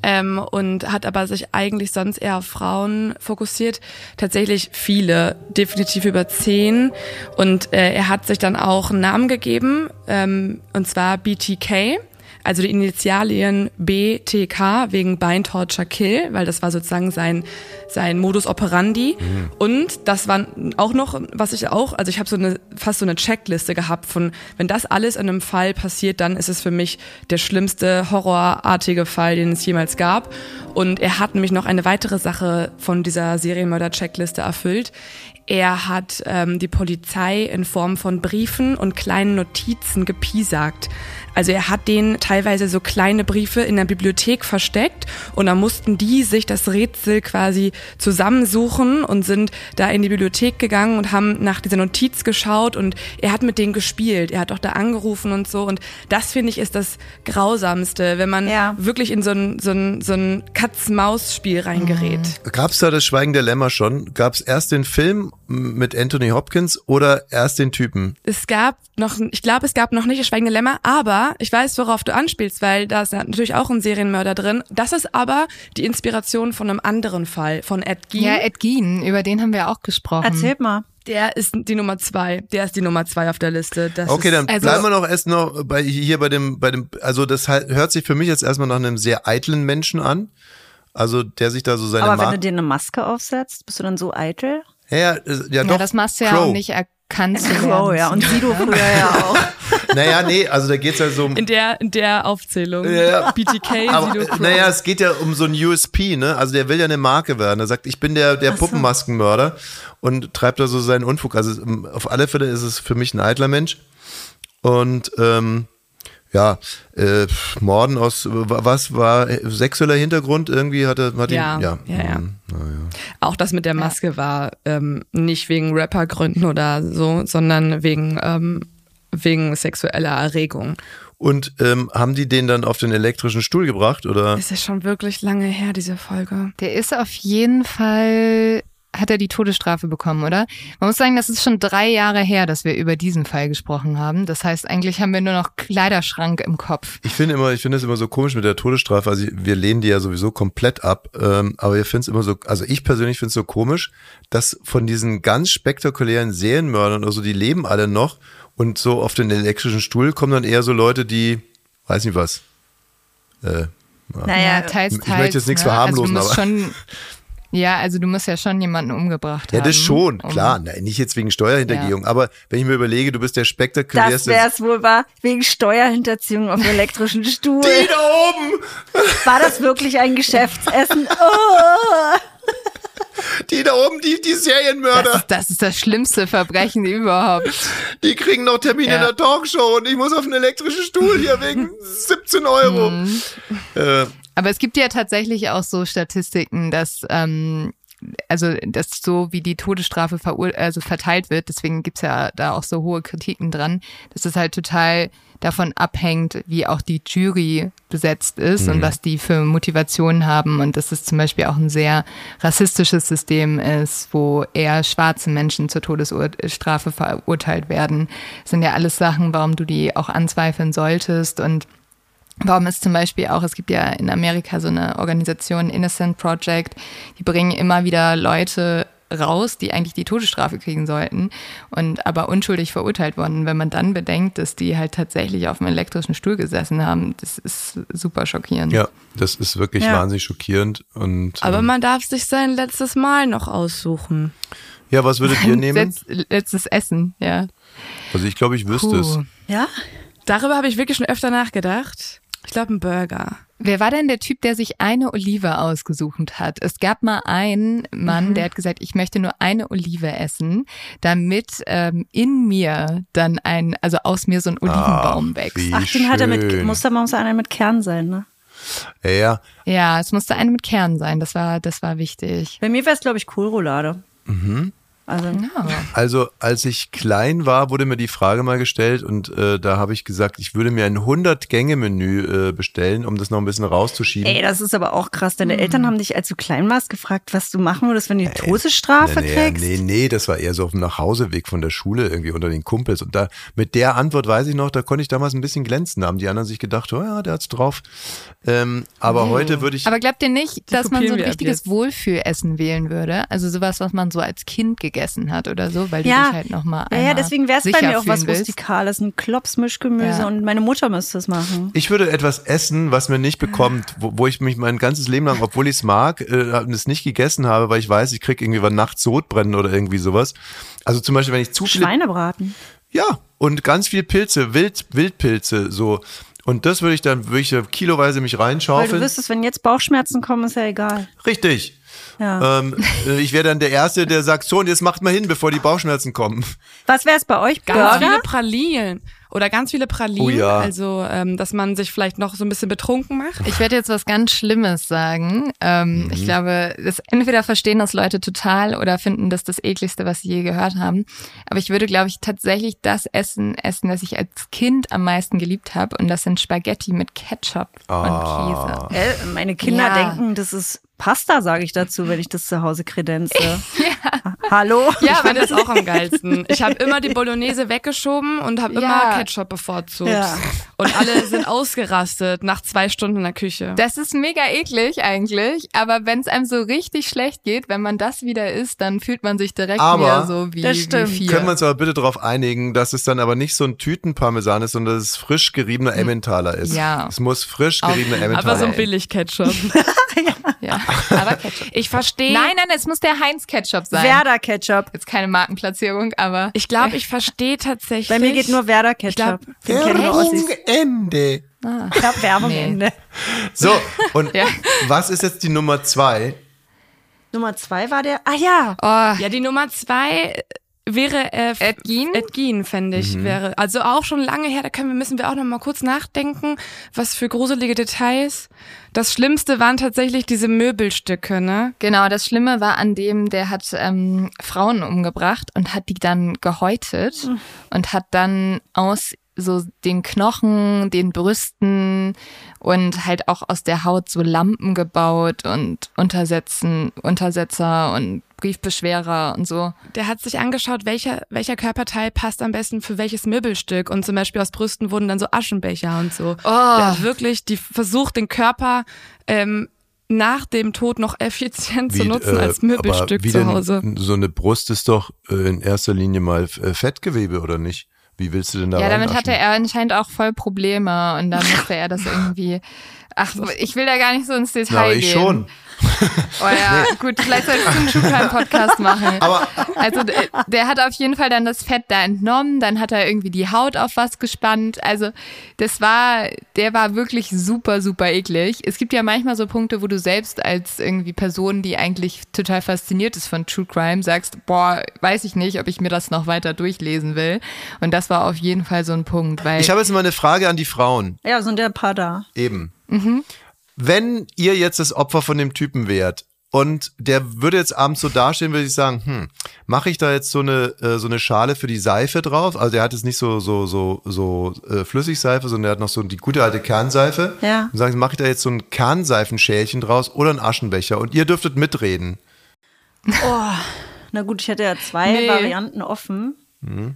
Ähm, und hat aber sich eigentlich sonst eher auf Frauen fokussiert. Tatsächlich viele, definitiv über zehn. Und äh, er hat sich dann auch einen Namen gegeben, ähm, und zwar B T K. Also die Initialien B T K wegen Bind, Torture, Kill, weil das war sozusagen sein sein Modus operandi. Mhm. Und das war auch noch, was ich auch, also ich habe so eine fast so eine Checkliste gehabt von, wenn das alles in einem Fall passiert, dann ist es für mich der schlimmste horrorartige Fall, den es jemals gab. Und er hat nämlich noch eine weitere Sache von dieser Serienmörder-Checkliste erfüllt. Er hat ähm, die Polizei in Form von Briefen und kleinen Notizen gepiesackt. Also er hat denen teilweise so kleine Briefe in der Bibliothek versteckt und dann mussten die sich das Rätsel quasi zusammensuchen und sind da in die Bibliothek gegangen und haben nach dieser Notiz geschaut und er hat mit denen gespielt. Er hat auch da angerufen und so, und das, finde ich, ist das Grausamste, wenn man ja. wirklich in so ein, so ein, so ein Katz-Maus-Spiel reingerät. Mhm. Gab's da das Schweigen der Lämmer schon? Gab's erst den Film mit Anthony Hopkins oder erst den Typen? Es gab noch, ich glaube, es gab noch nicht das Schweigen der Lämmer, aber ich weiß, worauf du anspielst, weil da ist natürlich auch ein Serienmörder drin. Das ist aber die Inspiration von einem anderen Fall, von Ed Gein. Ja, Ed Gein, über den haben wir auch gesprochen. Erzählt mal. Der ist die Nummer zwei. Der ist die Nummer zwei auf der Liste. Das okay, dann also bleiben wir noch erst noch bei, hier bei dem, bei dem, also das hört sich für mich jetzt erstmal nach einem sehr eitlen Menschen an. Also der sich da so seine Maske. Aber wenn Ma- du dir eine Maske aufsetzt, bist du dann so eitel? Ja, ja, ja, doch. Ja, das machst du ja Crow. Auch nicht erkannt zu werden. Oh ja, und Sido früher ja auch. Naja, nee, also da geht's ja so um... In der, in der Aufzählung. Ja. B T K, aber, Sido Crow. Naja, es geht ja um so ein U S P, ne? Also der will ja eine Marke werden. Er sagt, ich bin der, der Puppenmaskenmörder und treibt da so seinen Unfug. Also auf alle Fälle ist es für mich ein eitler Mensch. Und ähm, ja, äh, Morden aus, was war, sexueller Hintergrund irgendwie hatte, hat ja, ihn, ja. Ja, ja. Na, ja. Auch das mit der Maske war ähm, nicht wegen Rappergründen oder so, sondern wegen, ähm, wegen sexueller Erregung. Und ähm, haben die den dann auf den elektrischen Stuhl gebracht, oder? Das ist ja schon wirklich lange her, diese Folge. Der ist auf jeden Fall... hat er die Todesstrafe bekommen, oder? Man muss sagen, das ist schon drei Jahre her, dass wir über diesen Fall gesprochen haben. Das heißt, eigentlich haben wir nur noch Kleiderschrank im Kopf. Ich finde immer, ich finde es immer so komisch mit der Todesstrafe. Also wir lehnen die ja sowieso komplett ab. Ähm, aber ich finde es immer so, also ich persönlich finde es so komisch, dass von diesen ganz spektakulären Serienmördern oder so, die leben alle noch. Und so auf den elektrischen Stuhl kommen dann eher so Leute, die, weiß nicht was. Äh, naja, teils, teils. Ich möchte jetzt nichts ne? verharmlosen, also aber... Schon ja, also du musst ja schon jemanden umgebracht ja, haben. Ja, das schon, um klar. Nein, nicht jetzt wegen Steuerhinterziehung, ja. aber wenn ich mir überlege, du bist der spektakulärste. Das wär's wohl wahr, wegen Steuerhinterziehung auf dem elektrischen Stuhl. Die da oben! War das wirklich ein Geschäftsessen? Oh. Die da oben, die, die Serienmörder. Das, das ist das schlimmste Verbrechen überhaupt. Die kriegen noch Termine ja. in der Talkshow und ich muss auf einen elektrischen Stuhl hier wegen siebzehn Euro. Mhm. Äh, Aber es gibt ja tatsächlich auch so Statistiken, dass ähm, also dass so wie die Todesstrafe verur- also verteilt wird, deswegen gibt's ja da auch so hohe Kritiken dran, dass es halt total davon abhängt, wie auch die Jury besetzt ist mhm. und was die für Motivationen haben und dass es zum Beispiel auch ein sehr rassistisches System ist, wo eher schwarze Menschen zur Todesstrafe verurteilt werden. Das sind ja alles Sachen, warum du die auch anzweifeln solltest und warum ist zum Beispiel auch, es gibt ja in Amerika so eine Organisation, Innocent Project, die bringen immer wieder Leute raus, die eigentlich die Todesstrafe kriegen sollten und aber unschuldig verurteilt wurden. Wenn man dann bedenkt, dass die halt tatsächlich auf dem elektrischen Stuhl gesessen haben, das ist super schockierend. Ja, das ist wirklich ja. wahnsinnig schockierend. Und, aber ähm, man darf sich sein letztes Mal noch aussuchen. Ja, was würdet ihr nehmen? Letz, letztes Essen, ja. Also ich glaube, ich wüsste Puh. es. Ja? Darüber habe ich wirklich schon öfter nachgedacht. Ich glaube, ein Burger. Wer war denn der Typ, der sich eine Olive ausgesucht hat? Es gab mal einen Mann, mhm. der hat gesagt, ich möchte nur eine Olive essen, damit ähm, in mir dann ein, also aus mir so ein Olivenbaum ah, wächst. Ach, den schön. Hat er mit, muss da mal einer mit Kern sein, ne? Ja. Ja, es musste eine mit Kern sein, das war, das war wichtig. Bei mir wäre es, glaube ich, Kohlroulade. Mhm. Also, ja. also als ich klein war, wurde mir die Frage mal gestellt und äh, da habe ich gesagt, ich würde mir ein hundert Gänge Menü äh, bestellen, um das noch ein bisschen rauszuschieben. Ey, das ist aber auch krass. Deine mhm. Eltern haben dich, als du klein warst, gefragt, was du machen würdest, wenn du die Ey, Todesstrafe nee, kriegst? Nee, nee, das war eher so auf dem Nachhauseweg von der Schule irgendwie unter den Kumpels. Und da mit der Antwort, weiß ich noch, da konnte ich damals ein bisschen glänzen. Da haben die anderen sich gedacht, oh ja, der hat's drauf. Ähm, aber mhm. heute würde ich... Aber glaubt ihr nicht, dass man so ein richtiges Wohlfühlessen wählen würde? Also sowas, was man so als Kind gegessen hat oder so, weil ja. du dich halt nochmal einmal Ja, ja, deswegen wäre es bei mir auch was willst. Rustikales, ein Klops Mischgemüse ja. und meine Mutter müsste es machen. Ich würde etwas essen, was mir nicht bekommt, wo, wo ich mich mein ganzes Leben lang, obwohl ich es mag, äh, es nicht gegessen habe, weil ich weiß, ich kriege irgendwie nachts Sodbrennen oder irgendwie sowas. Also zum Beispiel, wenn ich zu viel... Schweinebraten. Ja, und ganz viel Pilze, Wild, Wildpilze, so... Und das würde ich dann, würde ich kiloweise mich reinschaufeln. Weil du wüsstest, wenn jetzt Bauchschmerzen kommen, ist ja egal. Richtig. Ja. Ähm, ich wäre dann der Erste, der sagt, so und jetzt macht mal hin, bevor die Bauchschmerzen kommen. Was wäre es bei euch? Ganz viele Pralinen. Oder ganz viele Pralinen. Oh ja. Also, ähm, dass man sich vielleicht noch so ein bisschen betrunken macht. Ich werde jetzt was ganz Schlimmes sagen. Ähm, mhm. Ich glaube, das entweder verstehen das Leute total oder finden das das Ekligste, was sie je gehört haben. Aber ich würde, glaube ich, tatsächlich das Essen essen, das ich als Kind am meisten geliebt habe. Und das sind Spaghetti mit Ketchup oh. und Käse. Äh, meine Kinder ja. denken, das ist... Pasta, sage ich dazu, wenn ich das zu Hause kredenze. Ja. Hallo? Ja, aber das ist auch am geilsten. Ich habe immer die Bolognese weggeschoben und habe ja. immer Ketchup bevorzugt. Ja. Und alle sind ausgerastet nach zwei Stunden in der Küche. Das ist mega eklig eigentlich, aber wenn es einem so richtig schlecht geht, wenn man das wieder isst, dann fühlt man sich direkt aber wieder so wie, das stimmt. wie vier. Können wir uns aber bitte darauf einigen, dass es dann aber nicht so ein Tütenparmesan ist, sondern dass es frisch geriebener Emmentaler ist. Ja. Es muss frisch geriebener okay. Emmentaler sein. Aber so ein Billig-Ketchup. ja. ja. Aber Ketchup. Ich verstehe. Nein, nein, es muss der Heinz-Ketchup sein. Werder-Ketchup. Jetzt keine Markenplatzierung, aber. Ich glaube, ich verstehe tatsächlich. Bei mir geht nur Werder-Ketchup. Werbung Ende. Ah. Ich glaube, Werbung nee. Ende. So, und ja. was ist jetzt die Nummer zwei? Nummer zwei war der. Ah ja. Oh. Ja, die Nummer zwei. Wäre äh, Ed Gein? Ed Gein, fände ich, mhm. wäre. Also auch schon lange her, da können wir, müssen wir auch noch mal kurz nachdenken, was für gruselige Details. Das Schlimmste waren tatsächlich diese Möbelstücke, ne? Genau, das Schlimme war an dem, der hat ähm, Frauen umgebracht und hat die dann gehäutet mhm. und hat dann aus so den Knochen, den Brüsten und halt auch aus der Haut so Lampen gebaut und Untersetzen, Untersetzer und Briefbeschwerer und so. Der hat sich angeschaut, welcher, welcher Körperteil passt am besten für welches Möbelstück. Und zum Beispiel aus Brüsten wurden dann so Aschenbecher und so. Oh. Der hat wirklich die versucht, den Körper ähm, nach dem Tod noch effizient wie, zu nutzen äh, als Möbelstück aber zu Hause. Denn, so eine Brust ist doch äh, in erster Linie mal äh, Fettgewebe, oder nicht? Wie willst du denn da Ja, damit hatte er anscheinend auch voll Probleme und dann musste er das irgendwie... Ach, ich will da gar nicht so ins Detail Na, aber ich gehen. Schon. Oh ja, nee. Gut, vielleicht solltest du einen True-Crime-Podcast machen. Aber also der hat auf jeden Fall dann das Fett da entnommen, dann hat er irgendwie die Haut auf was gespannt. Also das war, der war wirklich super, super eklig. Es gibt ja manchmal so Punkte, wo du selbst als irgendwie Person, die eigentlich total fasziniert ist von True-Crime, sagst, boah, weiß ich nicht, ob ich mir das noch weiter durchlesen will. Und das war auf jeden Fall so ein Punkt. Weil ich habe jetzt mal eine Frage an die Frauen. Ja, sind ja ein paar da. Eben. Mhm. Wenn ihr jetzt das Opfer von dem Typen wärt und der würde jetzt abends so dastehen, würde ich sagen, hm, mache ich da jetzt so eine äh, so eine Schale für die Seife drauf? Also der hat jetzt nicht so so so so äh, Flüssigseife, sondern der hat noch so die gute alte Kernseife. Ja. Und sagen, mache ich da jetzt so ein Kernseifenschälchen draus oder einen Aschenbecher? Und ihr dürftet mitreden. Oh, na gut, ich hätte ja zwei nee. Varianten offen. Mhm.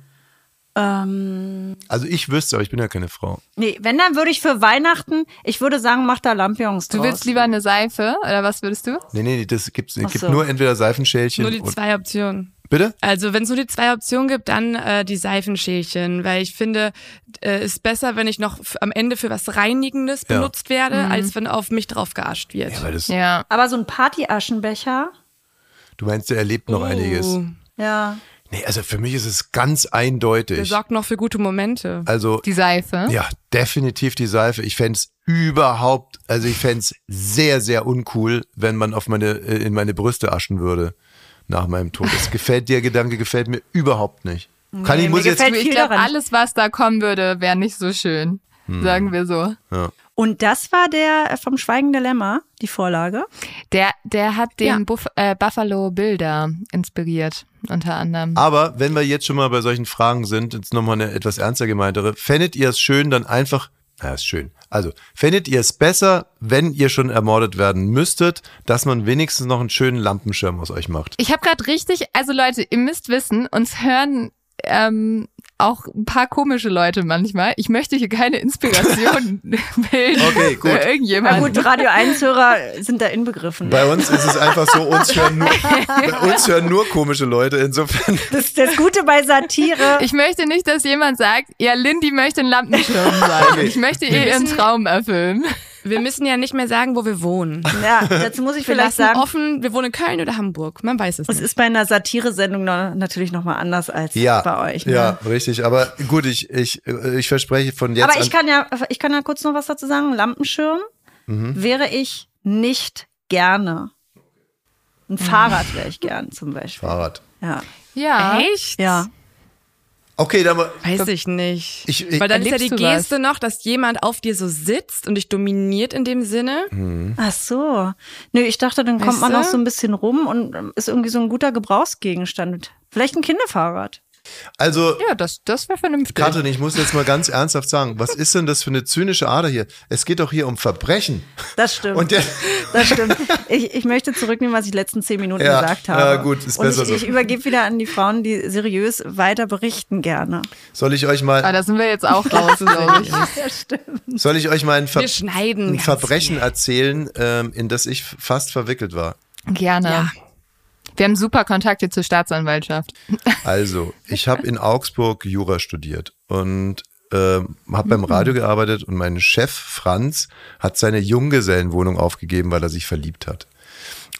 Ähm, also ich wüsste, aber ich bin ja keine Frau. Nee, wenn, dann würde ich für Weihnachten, ich würde sagen, mach da Lampions draus. Du willst lieber eine Seife, oder was würdest du? Nee, nee, das gibt's nicht. Es gibt nur entweder Seifenschälchen. Nur die zwei Optionen. Bitte? Also wenn es nur die zwei Optionen gibt, dann äh, die Seifenschälchen, weil ich finde, äh, ist besser, wenn ich noch f- am Ende für was Reinigendes ja. benutzt werde, mhm. als wenn auf mich drauf geascht wird. Ja, weil das ja. Aber so ein Party-Aschenbecher? Du meinst, der erlebt noch uh. einiges. Ja. Nee, also für mich ist es ganz eindeutig. Der sorgt noch für gute Momente. Also die Seife? Ja, definitiv die Seife. Ich fände es überhaupt, also ich fände es sehr, sehr uncool, wenn man auf meine, in meine Brüste aschen würde nach meinem Tod. Das gefällt dir, Gedanke gefällt mir überhaupt nicht. Kann nee, ich muss mir jetzt, gefällt viel ich glaube, alles, was da kommen würde, wäre nicht so schön, hm. sagen wir so. Ja. Und das war der vom Schweigen der Lämmer, die Vorlage. Der, der hat den ja. Buff, äh, Buffalo Bilder inspiriert, unter anderem. Aber wenn wir jetzt schon mal bei solchen Fragen sind, jetzt nochmal eine etwas ernster gemeintere, fändet ihr es schön, dann einfach, ja, ist schön. Also, fändet ihr es besser, wenn ihr schon ermordet werden müsstet, dass man wenigstens noch einen schönen Lampenschirm aus euch macht? Ich habe gerade richtig, also Leute, ihr müsst wissen, uns hören ähm, auch ein paar komische Leute manchmal. Ich möchte hier keine Inspiration bilden okay, gut. für irgendjemanden. Na gut, Radio eins-Hörer sind da inbegriffen. Bei uns ist es einfach so, uns hören nur, bei uns hören nur komische Leute insofern. Das ist das Gute bei Satire. Ich möchte nicht, dass jemand sagt, ja, Lindy möchte einen Lampenschirm sein. Okay. Ich möchte ihr ihren Traum erfüllen. Wir müssen ja nicht mehr sagen, wo wir wohnen. Ja, dazu muss ich wir vielleicht sagen. Offen, wir wohnen in Köln oder Hamburg, man weiß es nicht. Es ist bei einer Satire-Sendung noch, natürlich nochmal anders als ja, bei euch. Ne? Ja, richtig, aber gut, ich, ich, ich verspreche von jetzt an... Aber ich kann ja, ich kann ja kurz noch was dazu sagen. Lampenschirm mhm. wäre ich nicht gerne. Ein Fahrrad wäre ich gern zum Beispiel. Fahrrad. Ja. ja. Echt? Ja. Okay, dann mal, Weiß dann, ich nicht. Ich, ich, Weil dann ist ja die Geste was? noch, dass jemand auf dir so sitzt und dich dominiert in dem Sinne. Mhm. Ach so. Nö, ich dachte, dann weißt kommt man du? noch so ein bisschen rum und ist irgendwie so ein guter Gebrauchsgegenstand. Vielleicht ein Kinderfahrrad. Also, ja, das, das wäre vernünftig. Katrin, ich muss jetzt mal ganz ernsthaft sagen, was ist denn das für eine zynische Ader hier? Es geht doch hier um Verbrechen. Das stimmt. Und der das stimmt. Ich, ich möchte zurücknehmen, was ich die letzten zehn Minuten ja, gesagt habe. Ja, gut, ist Und besser ich, so. Ich übergebe wieder an die Frauen, die seriös weiter berichten gerne. Soll ich euch mal. Ah, da sind wir jetzt auch raus, glaube ich. Ja, stimmt. Soll ich euch mal ein, Ver- ein Verbrechen viel. erzählen, ähm, in das ich fast verwickelt war? Gerne. Ja. Wir haben super Kontakte zur Staatsanwaltschaft. Also, ich habe in Augsburg Jura studiert und äh, habe beim Radio gearbeitet und mein Chef Franz hat seine Junggesellenwohnung aufgegeben, weil er sich verliebt hat.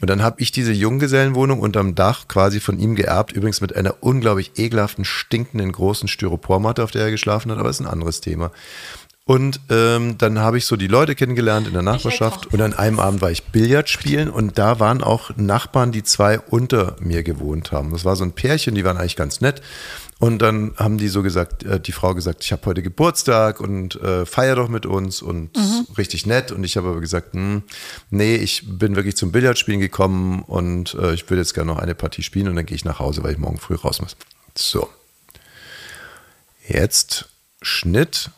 Und dann habe ich diese Junggesellenwohnung unterm Dach quasi von ihm geerbt, übrigens mit einer unglaublich ekelhaften, stinkenden, großen Styropormatte, auf der er geschlafen hat, aber das ist ein anderes Thema. Und ähm, dann habe ich so die Leute kennengelernt in der Nachbarschaft und an einem Abend war ich Billard spielen und da waren auch Nachbarn, die zwei unter mir gewohnt haben. Das war so ein Pärchen, die waren eigentlich ganz nett und dann haben die so gesagt, äh, die Frau gesagt, ich habe heute Geburtstag und äh, feier doch mit uns und mhm. richtig nett und ich habe aber gesagt, mh, nee, ich bin wirklich zum Billard spielen gekommen und äh, ich würde jetzt gerne noch eine Partie spielen und dann gehe ich nach Hause, weil ich morgen früh raus muss. So, jetzt Schnitt.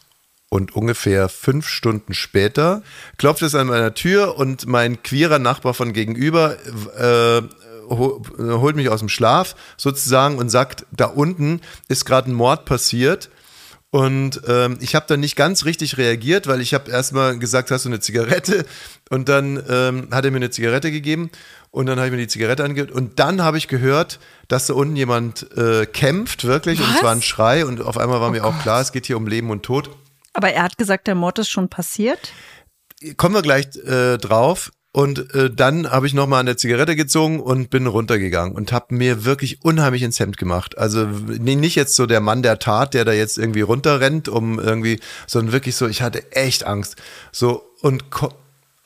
Und ungefähr fünf Stunden später klopft es an meiner Tür und mein queerer Nachbar von gegenüber äh, holt mich aus dem Schlaf sozusagen und sagt, da unten ist gerade ein Mord passiert. Und ähm, ich habe dann nicht ganz richtig reagiert, weil ich habe erstmal gesagt, hast du eine Zigarette? Und dann ähm, hat er mir eine Zigarette gegeben und dann habe ich mir die Zigarette angehört. Und dann habe ich gehört, dass da unten jemand äh, kämpft, wirklich. Was? Und es war ein Schrei und auf einmal war oh mir Gott. auch klar, es geht hier um Leben und Tod. Aber er hat gesagt, der Mord ist schon passiert? Kommen wir gleich äh, drauf. Und äh, dann habe ich nochmal an der Zigarette gezogen und bin runtergegangen und habe mir wirklich unheimlich ins Hemd gemacht. Also nee, nicht jetzt so der Mann der Tat, der da jetzt irgendwie runterrennt, um irgendwie, sondern wirklich so, ich hatte echt Angst. So und, ko-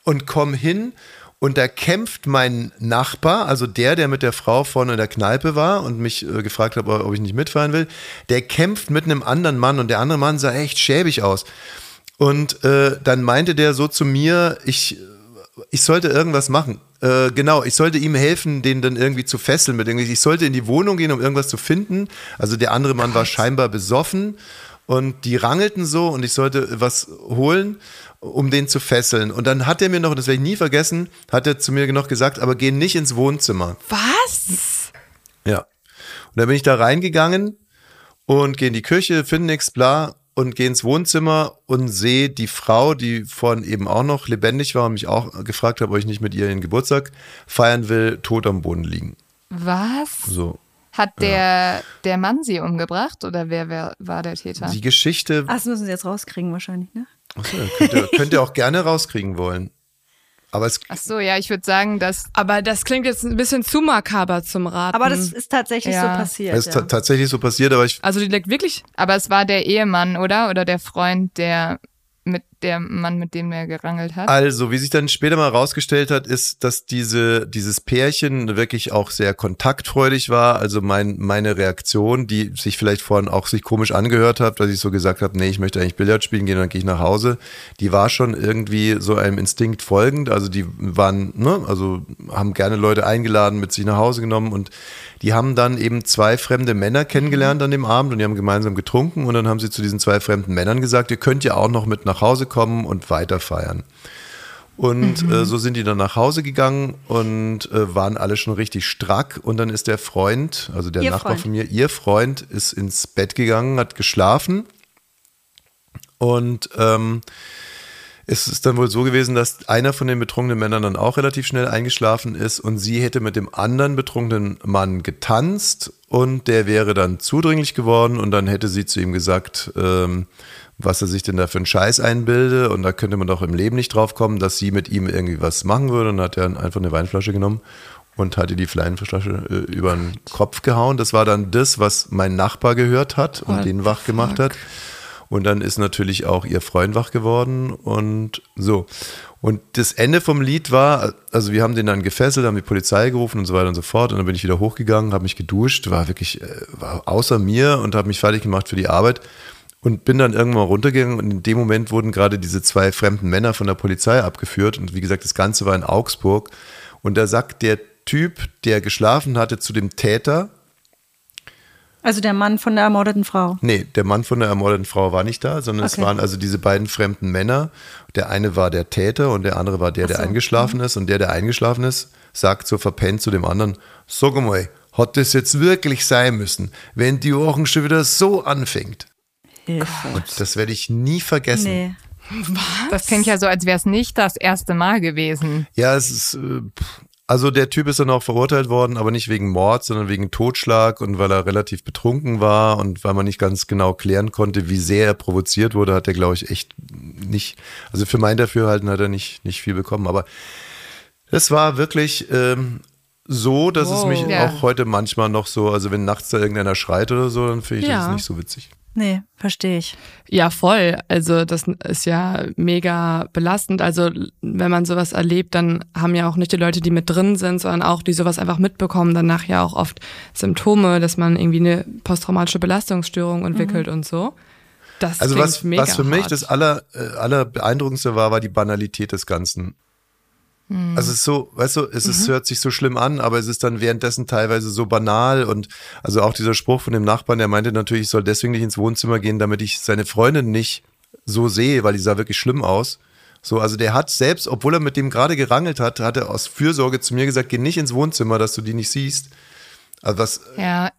und komm hin und da kämpft mein Nachbar, also der, der mit der Frau vorne in der Kneipe war und mich äh, gefragt hat, ob ich nicht mitfahren will, der kämpft mit einem anderen Mann und der andere Mann sah echt schäbig aus. Und äh, dann meinte der so zu mir, ich... ich sollte irgendwas machen. Äh, genau, ich sollte ihm helfen, den dann irgendwie zu fesseln. Mit irgendwie. Ich sollte in die Wohnung gehen, um irgendwas zu finden. Also der andere Mann war scheinbar besoffen und die rangelten so und ich sollte was holen, um den zu fesseln. Und dann hat er mir noch, das werde ich nie vergessen, hat er zu mir noch gesagt, aber geh nicht ins Wohnzimmer. Was? Ja. Und dann bin ich da reingegangen und gehe in die Küche, finde nichts, bla. Und gehe ins Wohnzimmer und sehe die Frau, die vorhin eben auch noch lebendig war und mich auch gefragt hat, ob ich nicht mit ihr ihren Geburtstag feiern will, tot am Boden liegen. Was? So. Hat der, ja. der Mann sie umgebracht oder wer, wer war der Täter? Die Geschichte... Ach, das müssen sie jetzt rauskriegen wahrscheinlich, ne? Achso, könnt ihr, könnt ihr auch gerne rauskriegen wollen. Aber es Ach so, ja, ich würde sagen, dass... Aber das klingt jetzt ein bisschen zu makaber zum Raten. Aber das ist tatsächlich ja. so passiert. Das ist ta- ja. tatsächlich so passiert, aber ich... Also die liegt wirklich... Aber es war der Ehemann, oder? Oder der Freund, der mit der Mann, mit dem er gerangelt hat. Also, wie sich dann später mal rausgestellt hat, ist, dass diese dieses Pärchen wirklich auch sehr kontaktfreudig war. Also mein meine Reaktion, die sich vielleicht vorhin auch sich komisch angehört hat, dass ich so gesagt habe, nee, ich möchte eigentlich Billard spielen gehen, dann gehe ich nach Hause. Die war schon irgendwie so einem Instinkt folgend. Also die waren, ne, also haben gerne Leute eingeladen, mit sich nach Hause genommen und die haben dann eben zwei fremde Männer kennengelernt an dem Abend und die haben gemeinsam getrunken und dann haben sie zu diesen zwei fremden Männern gesagt, ihr könnt ja auch noch mit nach Hause kommen und weiter feiern. Und mhm. äh, so sind die dann nach Hause gegangen und äh, waren alle schon richtig strack und dann ist der Freund, also der ihr Nachbar Freund. von mir, ihr Freund ist ins Bett gegangen, hat geschlafen und ähm, es ist dann wohl so gewesen, dass einer von den betrunkenen Männern dann auch relativ schnell eingeschlafen ist und sie hätte mit dem anderen betrunkenen Mann getanzt und der wäre dann zudringlich geworden und dann hätte sie zu ihm gesagt, ähm, was er sich denn da für einen Scheiß einbilde und da könnte man doch im Leben nicht drauf kommen, dass sie mit ihm irgendwie was machen würde und hat dann einfach eine Weinflasche genommen und hat ihr die Weinflasche äh, über den Kopf gehauen. Das war dann das, was mein Nachbar gehört hat und oh, den wach gemacht fuck. hat. Und dann ist natürlich auch ihr Freund wach geworden und so. Und das Ende vom Lied war, also wir haben den dann gefesselt, haben die Polizei gerufen und so weiter und so fort. Und dann bin ich wieder hochgegangen, habe mich geduscht, war wirklich war außer mir und habe mich fertig gemacht für die Arbeit. Und bin dann irgendwann runtergegangen und in dem Moment wurden gerade diese zwei fremden Männer von der Polizei abgeführt. Und wie gesagt, das Ganze war in Augsburg. Und da sagt der Typ, der geschlafen hatte, zu dem Täter, also der Mann von der ermordeten Frau? Nee, der Mann von der ermordeten Frau war nicht da, sondern okay. es waren also diese beiden fremden Männer. Der eine war der Täter und der andere war der, so. der eingeschlafen mhm. ist. Und der, der eingeschlafen ist, sagt so verpennt zu dem anderen, sag mal, hat das jetzt wirklich sein müssen, wenn die Ohren schon wieder so anfängt? Hilfe. Und das werde ich nie vergessen. Nee. Was? Das klingt ja so, als wäre es nicht das erste Mal gewesen. Ja, es ist... Äh, Also der Typ ist dann auch verurteilt worden, aber nicht wegen Mord, sondern wegen Totschlag und weil er relativ betrunken war und weil man nicht ganz genau klären konnte, wie sehr er provoziert wurde, hat er, glaube ich, echt nicht, also für mein Dafürhalten hat er nicht, nicht viel bekommen. Aber es war wirklich ähm, so, dass wow. es mich ja. auch heute manchmal noch so, also wenn nachts da irgendeiner schreit oder so, dann finde ich ja. das nicht so witzig. Nee, verstehe ich. Ja, voll. Also das ist ja mega belastend. Also wenn man sowas erlebt, dann haben ja auch nicht die Leute, die mit drin sind, sondern auch, die sowas einfach mitbekommen, danach ja auch oft Symptome, dass man irgendwie eine posttraumatische Belastungsstörung entwickelt mhm. und so. Das also was, mega was für mich hart. das aller, aller beeindruckendste war, war die Banalität des Ganzen. Also es ist so, weißt du, es ist, mhm. hört sich so schlimm an, aber es ist dann währenddessen teilweise so banal und also auch dieser Spruch von dem Nachbarn, der meinte natürlich, ich soll deswegen nicht ins Wohnzimmer gehen, damit ich seine Freundin nicht so sehe, weil die sah wirklich schlimm aus. So, also der hat selbst, obwohl er mit dem gerade gerangelt hat, hat er aus Fürsorge zu mir gesagt, geh nicht ins Wohnzimmer, dass du die nicht siehst. Also was? Ja,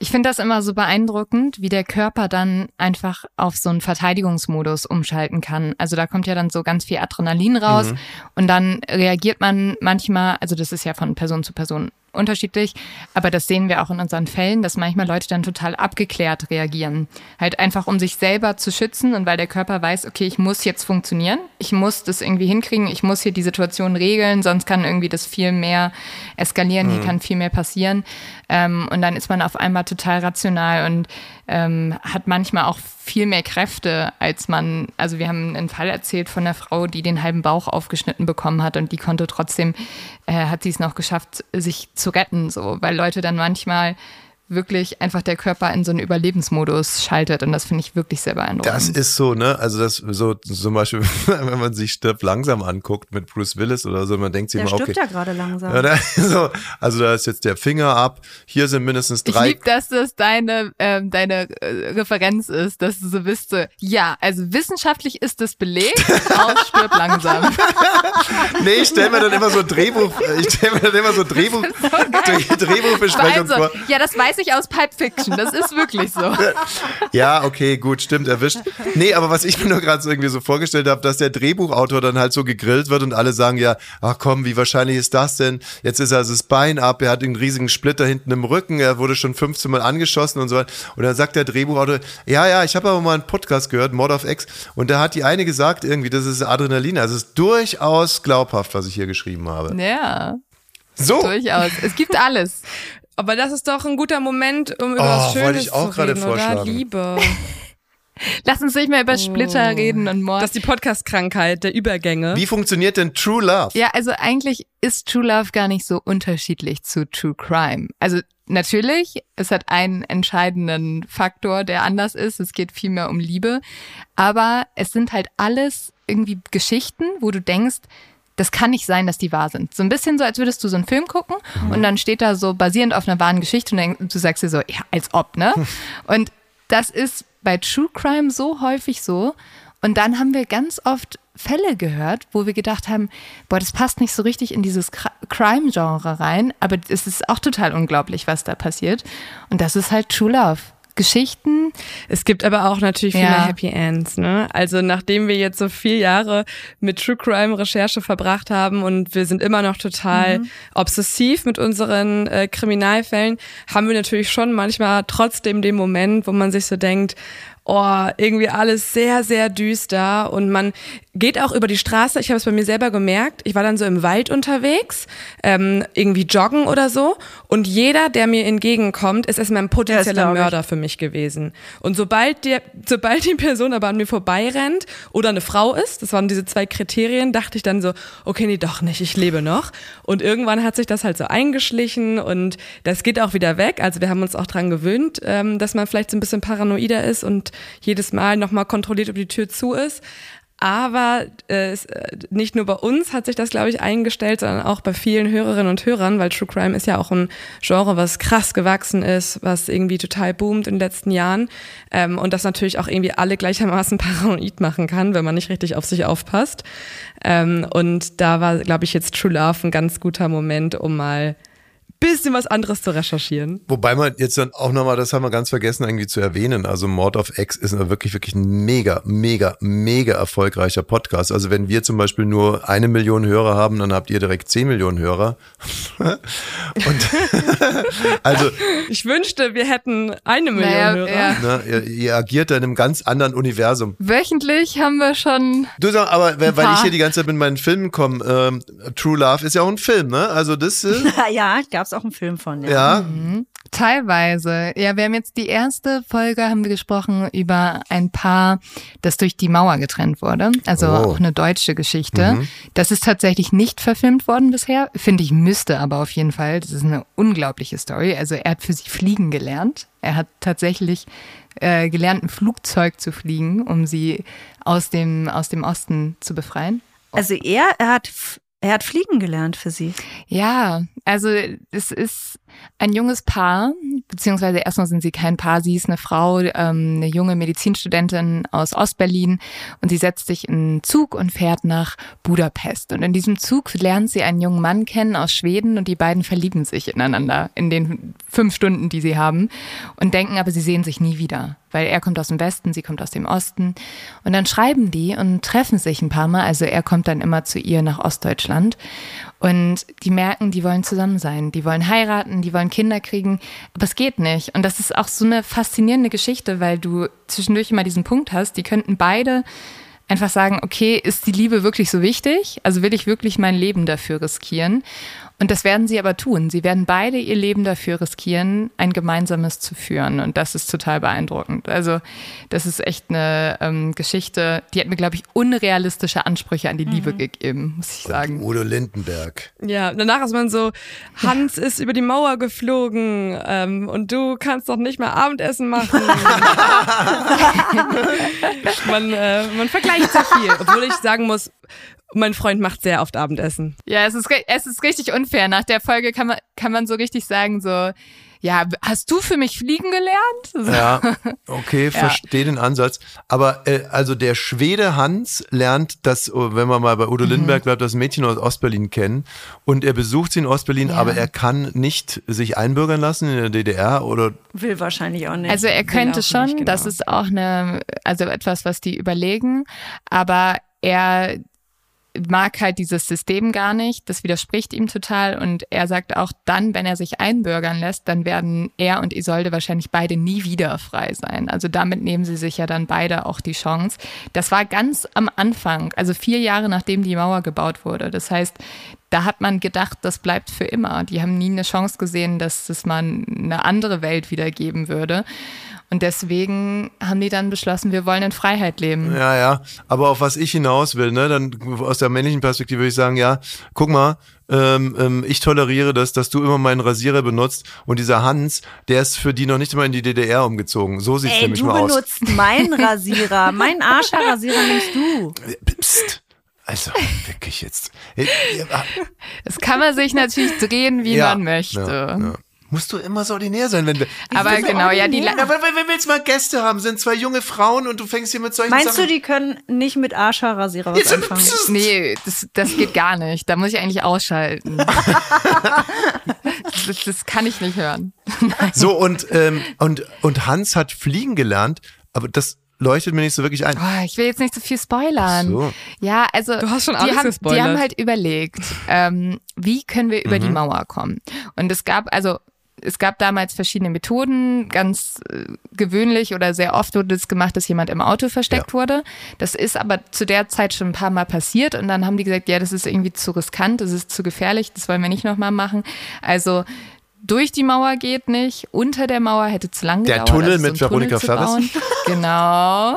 ich finde das immer so beeindruckend, wie der Körper dann einfach auf so einen Verteidigungsmodus umschalten kann. Also da kommt ja dann so ganz viel Adrenalin raus mhm. und dann reagiert man manchmal, also das ist ja von Person zu Person unterschiedlich, aber das sehen wir auch in unseren Fällen, dass manchmal Leute dann total abgeklärt reagieren. Halt einfach, um sich selber zu schützen und weil der Körper weiß, okay, ich muss jetzt funktionieren, ich muss das irgendwie hinkriegen, ich muss hier die Situation regeln, sonst kann irgendwie das viel mehr eskalieren, mhm. hier kann viel mehr passieren. Ähm, und dann ist man auf einmal total rational und ähm, hat manchmal auch viel mehr Kräfte, als man, also wir haben einen Fall erzählt von einer Frau, die den halben Bauch aufgeschnitten bekommen hat und die konnte trotzdem, äh, hat sie es noch geschafft, sich zu retten, so, weil Leute dann manchmal wirklich einfach der Körper in so einen Überlebensmodus schaltet und das finde ich wirklich sehr beeindruckend. Das ist so, ne, also das so zum Beispiel, wenn man sich Stirb langsam anguckt mit Bruce Willis oder so, man denkt sich immer, okay. Der stirbt ja gerade langsam. Ja, da, so, also da ist jetzt der Finger ab, hier sind mindestens drei. Ich liebe, dass das deine, äh, deine äh, Referenz ist, dass du so bist, so, ja, also wissenschaftlich ist das belegt, aus Stirb langsam. Nee, ich stelle mir dann immer so ein Drehbuch, ich stelle mir dann immer so ein Drehbuch, so Drehbuchbesprechung also, vor. Ja, das weiß ich aus Pulp Fiction, das ist wirklich so. Ja, okay, gut, stimmt, erwischt. Nee, aber was ich mir nur gerade so irgendwie so vorgestellt habe, dass der Drehbuchautor dann halt so gegrillt wird und alle sagen ja, ach komm, wie wahrscheinlich ist das denn? Jetzt ist er also das Bein ab, er hat einen riesigen Splitter hinten im Rücken, er wurde schon fünfzehn Mal angeschossen und so weiter. Und dann sagt der Drehbuchautor, ja, ja, ich habe aber mal einen Podcast gehört, mordaufex, und da hat die eine gesagt irgendwie, das ist Adrenalin, also es ist durchaus glaubhaft, was ich hier geschrieben habe. Ja, so. Durchaus, es gibt alles. Aber das ist doch ein guter Moment, um über oh, was Schönes zu reden, oder? Liebe. Lass uns nicht mehr über Splitter oh. reden und Mord. Das ist die Podcast-Krankheit der Übergänge. Wie funktioniert denn True Love? Ja, also eigentlich ist True Love gar nicht so unterschiedlich zu True Crime. Also natürlich, es hat einen entscheidenden Faktor, der anders ist. Es geht viel mehr um Liebe. Aber es sind halt alles irgendwie Geschichten, wo du denkst, das kann nicht sein, dass die wahr sind. So ein bisschen so, als würdest du so einen Film gucken und dann steht da so basierend auf einer wahren Geschichte und du sagst dir so, ja, als ob, ne? Und das ist bei True Crime so häufig so. Und dann haben wir ganz oft Fälle gehört, wo wir gedacht haben, boah, das passt nicht so richtig in dieses Crime-Genre rein, aber es ist auch total unglaublich, was da passiert. Und das ist halt True Love. Geschichten. Es gibt aber auch natürlich viele ja. Happy Ends, ne? Also nachdem wir jetzt so vier Jahre mit True Crime Recherche verbracht haben und wir sind immer noch total mhm. obsessiv mit unseren äh, Kriminalfällen, haben wir natürlich schon manchmal trotzdem den Moment, wo man sich so denkt, oh, irgendwie alles sehr, sehr düster und man geht auch über die Straße. Ich habe es bei mir selber gemerkt. Ich war dann so im Wald unterwegs, ähm, irgendwie joggen oder so und jeder, der mir entgegenkommt, ist erstmal ein potenzieller Mörder für mich gewesen. Und sobald die, sobald die Person aber an mir vorbeirennt oder eine Frau ist, das waren diese zwei Kriterien, dachte ich dann so, okay, nee, doch nicht, ich lebe noch. Und irgendwann hat sich das halt so eingeschlichen und das geht auch wieder weg. Also wir haben uns auch dran gewöhnt, ähm, dass man vielleicht so ein bisschen paranoider ist und jedes Mal nochmal kontrolliert, ob die Tür zu ist. Aber äh, nicht nur bei uns hat sich das, glaube ich, eingestellt, sondern auch bei vielen Hörerinnen und Hörern, weil True Crime ist ja auch ein Genre, was krass gewachsen ist, was irgendwie total boomt in den letzten Jahren ähm, und das natürlich auch irgendwie alle gleichermaßen paranoid machen kann, wenn man nicht richtig auf sich aufpasst. Ähm, und da war, glaube ich, jetzt True Love ein ganz guter Moment, um mal bisschen was anderes zu recherchieren. Wobei man jetzt dann auch nochmal, das haben wir ganz vergessen irgendwie zu erwähnen, also Mord auf Ex ist wirklich, wirklich ein mega, mega, mega erfolgreicher Podcast. Also wenn wir zum Beispiel nur eine Million Hörer haben, dann habt ihr direkt zehn Millionen Hörer. Und also, ich wünschte, wir hätten eine Million naja, Hörer. Ja. Na, ihr, ihr agiert dann im ganz anderen Universum. Wöchentlich haben wir schon Du sag, aber weil ich hier die ganze Zeit mit meinen Filmen komme, ähm, True Love ist ja auch ein Film, ne? Also das ist ja, gab's auch einen Film von. Ja. ja. Mhm. Teilweise. Ja, wir haben jetzt die erste Folge, haben wir gesprochen über ein Paar, das durch die Mauer getrennt wurde. Also oh. auch eine deutsche Geschichte. Mhm. Das ist tatsächlich nicht verfilmt worden bisher. Finde ich, müsste aber auf jeden Fall. Das ist eine unglaubliche Story. Also er hat für sie fliegen gelernt. Er hat tatsächlich äh, gelernt, ein Flugzeug zu fliegen, um sie aus dem, aus dem Osten zu befreien. Oh. Also er, er hat... F- Er hat fliegen gelernt für sie. Ja, also es ist ein junges Paar, beziehungsweise erstmal sind sie kein Paar, sie ist eine Frau, ähm, eine junge Medizinstudentin aus Ostberlin und sie setzt sich in einen Zug und fährt nach Budapest. Und in diesem Zug lernt sie einen jungen Mann kennen aus Schweden und die beiden verlieben sich ineinander in den fünf Stunden, die sie haben und denken aber, sie sehen sich nie wieder. Weil er kommt aus dem Westen, sie kommt aus dem Osten. Und dann schreiben die und treffen sich ein paar Mal. Also er kommt dann immer zu ihr nach Ostdeutschland. Und die merken, die wollen zusammen sein. Die wollen heiraten, die wollen Kinder kriegen. Aber es geht nicht. Und das ist auch so eine faszinierende Geschichte, weil du zwischendurch immer diesen Punkt hast, die könnten beide einfach sagen, okay, ist die Liebe wirklich so wichtig? Also will ich wirklich mein Leben dafür riskieren? Und das werden sie aber tun. Sie werden beide ihr Leben dafür riskieren, ein gemeinsames zu führen. Und das ist total beeindruckend. Also das ist echt eine ähm, Geschichte, die hat mir, glaube ich, unrealistische Ansprüche an die mhm. Liebe gegeben, muss ich sagen. Und Udo Lindenberg. Ja, danach ist man so, Hans ja. ist über die Mauer geflogen ähm, und du kannst doch nicht mehr Abendessen machen. man, äh, man vergleicht sehr viel, obwohl ich sagen muss, mein Freund macht sehr oft Abendessen. Ja, es ist, es ist richtig unfair. Nach der Folge kann man, kann man so richtig sagen, so, ja, hast du für mich fliegen gelernt? So. Ja, okay, ja. Verstehe den Ansatz. Aber äh, also der Schwede Hans lernt, dass, wenn man mal bei Udo mhm. Lindenberg bleibt, das Mädchen aus Ostberlin kennen. Und er besucht sie in Ostberlin, ja. aber er kann nicht sich einbürgern lassen in der D D R oder... Will wahrscheinlich auch nicht. Also er könnte schon, nicht, genau. Das ist auch eine, also etwas, was die überlegen. Aber er... mag halt dieses System gar nicht, das widerspricht ihm total und er sagt auch dann, wenn er sich einbürgern lässt, dann werden er und Isolde wahrscheinlich beide nie wieder frei sein. Also damit nehmen sie sich ja dann beide auch die Chance. Das war ganz am Anfang, also vier Jahre nachdem die Mauer gebaut wurde. Das heißt, da hat man gedacht, das bleibt für immer. Die haben nie eine Chance gesehen, dass es mal eine andere Welt wieder geben würde. Und deswegen haben die dann beschlossen, wir wollen in Freiheit leben. Ja, ja, aber auf was ich hinaus will, ne, dann aus der männlichen Perspektive würde ich sagen, ja, guck mal, Ähm, ähm, ich toleriere das, dass du immer meinen Rasierer benutzt und dieser Hans, der ist für die noch nicht mal in die D D R umgezogen. So sieht es nämlich mal aus. Ey, du benutzt meinen Rasierer, meinen Arscher-Rasierer nimmst du. Psst. Also, wirklich jetzt. Das kann man sich natürlich drehen, wie ja, man möchte. Ja, ja. Musst du immer so ordinär sein, wenn wir... Aber genau, ja, die... La- Aber wenn wir jetzt mal Gäste haben, sind zwei junge Frauen und du fängst hier mit solchen Meinst Sachen... Meinst du, die können nicht mit Arscher-Rasierer was anfangen? Psst. Nee, das, das geht gar nicht. Da muss ich eigentlich ausschalten. das, das kann ich nicht hören. So, und, ähm, und, und Hans hat fliegen gelernt, aber das... leuchtet mir nicht so wirklich ein. Oh, ich will jetzt nicht so viel spoilern. So. Ja, also du hast schon alles gespoilert. Die haben halt überlegt, ähm, wie können wir über mhm. die Mauer kommen? Und es gab also es gab damals verschiedene Methoden. Ganz äh, gewöhnlich oder sehr oft wurde es gemacht, dass jemand im Auto versteckt ja. wurde. Das ist aber zu der Zeit schon ein paar Mal passiert und dann haben die gesagt, ja, das ist irgendwie zu riskant, das ist zu gefährlich, das wollen wir nicht nochmal machen. Also durch die Mauer geht nicht, unter der Mauer hätte zu lang gedauert. Der Tunnel mit Veronika Ferres. Genau.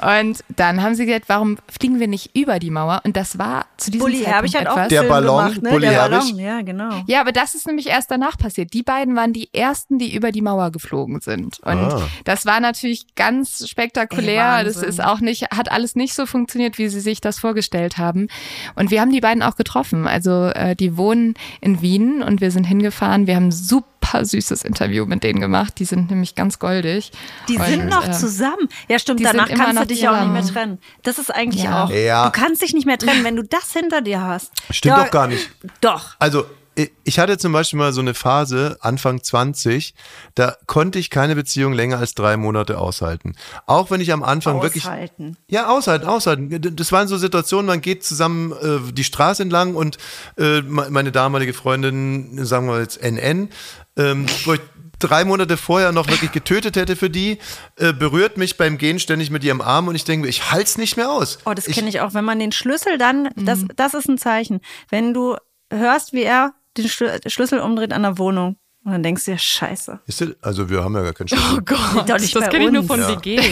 Und dann haben sie gesagt, warum fliegen wir nicht über die Mauer? Und das war zu diesem Bulli Zeitpunkt halt etwas. Der Ballon, gemacht, ne? Bulli der Ballon, ja genau. Ja, aber das ist nämlich erst danach passiert. Die beiden waren die ersten, die über die Mauer geflogen sind. Und ah. das war natürlich ganz spektakulär. Ey, das ist auch nicht, hat alles nicht so funktioniert, wie sie sich das vorgestellt haben. Und wir haben die beiden auch getroffen. Also äh, die wohnen in Wien und wir sind hingefahren. Wir haben ein super süßes Interview mit denen gemacht. Die sind nämlich ganz goldig. Die und, sind noch äh, zusammen. Ja, stimmt. Danach kannst du dich ja auch nicht mehr trennen. Das ist eigentlich ja. auch. Ja. Du kannst dich nicht mehr trennen, wenn du das hinter dir hast. Stimmt doch, doch gar nicht. Doch. Also, ich hatte zum Beispiel mal so eine Phase, Anfang zwanzig, da konnte ich keine Beziehung länger als drei Monate aushalten. Auch wenn ich am Anfang aushalten. wirklich... Aushalten. Ja, aushalten, aushalten. Das waren so Situationen, man geht zusammen äh, die Straße entlang und äh, meine damalige Freundin, sagen wir jetzt N N, ähm, wo ich drei Monate vorher noch wirklich getötet hätte für die, äh, berührt mich beim Gehen ständig mit ihrem Arm und ich denke, ich halte es nicht mehr aus. Oh, das kenne ich, ich auch. Wenn man den Schlüssel dann... Das, das ist ein Zeichen. Wenn du hörst, wie er... den Schlüssel umdreht an der Wohnung. Und dann denkst du ja, scheiße. Ist das, also wir haben ja gar keinen Schlüssel. Oh Gott, das kenne ich nur von W Gs. Ja.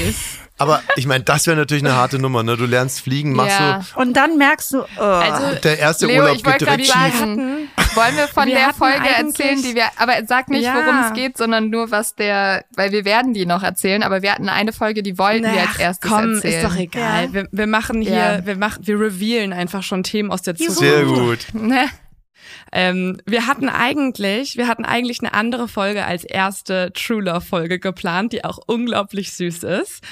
Aber ich meine, das wäre natürlich eine harte Nummer. Ne? Du lernst fliegen, machst ja. so. Und dann merkst du, oh. also, der erste Leo, Urlaub geht direkt schief. Hatten, wollen wir von wir der Folge erzählen, die wir, aber sag nicht, ja. worum es geht, sondern nur, was der, weil wir werden die noch erzählen, aber wir hatten eine Folge, die wollten Na, wir als erstes komm, erzählen. Komm, ist doch egal. Ja. Wir, wir machen hier, ja. wir machen, wir revealen einfach schon Themen aus der Zukunft. Sehr gut. Ne? Ähm, wir hatten eigentlich, wir hatten eigentlich eine andere Folge als erste True Love Folge geplant, die auch unglaublich süß ist.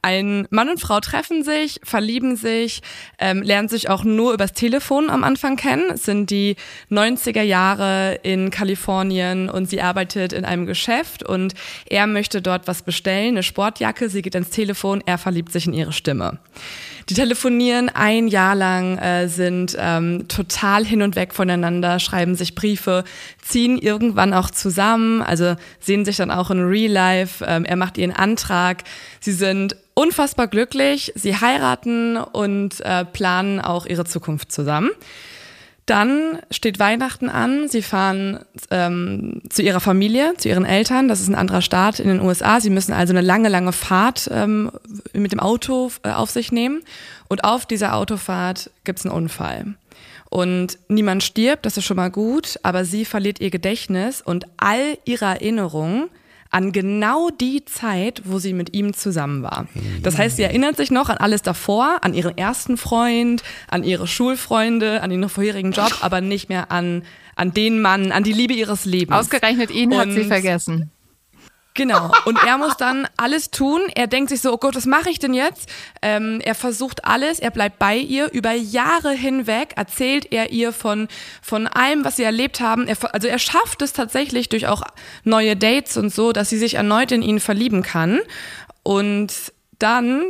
Ein Mann und Frau treffen sich, verlieben sich, ähm, lernen sich auch nur übers Telefon am Anfang kennen. Es sind die neunziger Jahre in Kalifornien und sie arbeitet in einem Geschäft und er möchte dort was bestellen, eine Sportjacke, sie geht ans Telefon, er verliebt sich in ihre Stimme. Die telefonieren ein Jahr lang, äh, sind ähm, total hin und weg voneinander, schreiben sich Briefe, ziehen irgendwann auch zusammen, also sehen sich dann auch in Real Life, ähm, er macht ihren Antrag, sie sind unfassbar glücklich, sie heiraten und äh, planen auch ihre Zukunft zusammen. Dann steht Weihnachten an, sie fahren ähm, zu ihrer Familie, zu ihren Eltern, das ist ein anderer Staat in den U S A, sie müssen also eine lange, lange Fahrt ähm, mit dem Auto äh, auf sich nehmen und auf dieser Autofahrt gibt's einen Unfall. Und niemand stirbt, das ist schon mal gut, aber sie verliert ihr Gedächtnis und all ihre Erinnerungen an genau die Zeit, wo sie mit ihm zusammen war. Das heißt, sie erinnert sich noch an alles davor, an ihren ersten Freund, an ihre Schulfreunde, an ihren vorherigen Job, aber nicht mehr an, an den Mann, an die Liebe ihres Lebens. Ausgerechnet ihn und hat sie vergessen. Genau. Und er muss dann alles tun. Er denkt sich so, oh Gott, was mache ich denn jetzt? Ähm, er versucht alles, er bleibt bei ihr. Über Jahre hinweg erzählt er ihr von von allem, was sie erlebt haben. Er, also er schafft es tatsächlich durch auch neue Dates und so, dass sie sich erneut in ihn verlieben kann. Und dann,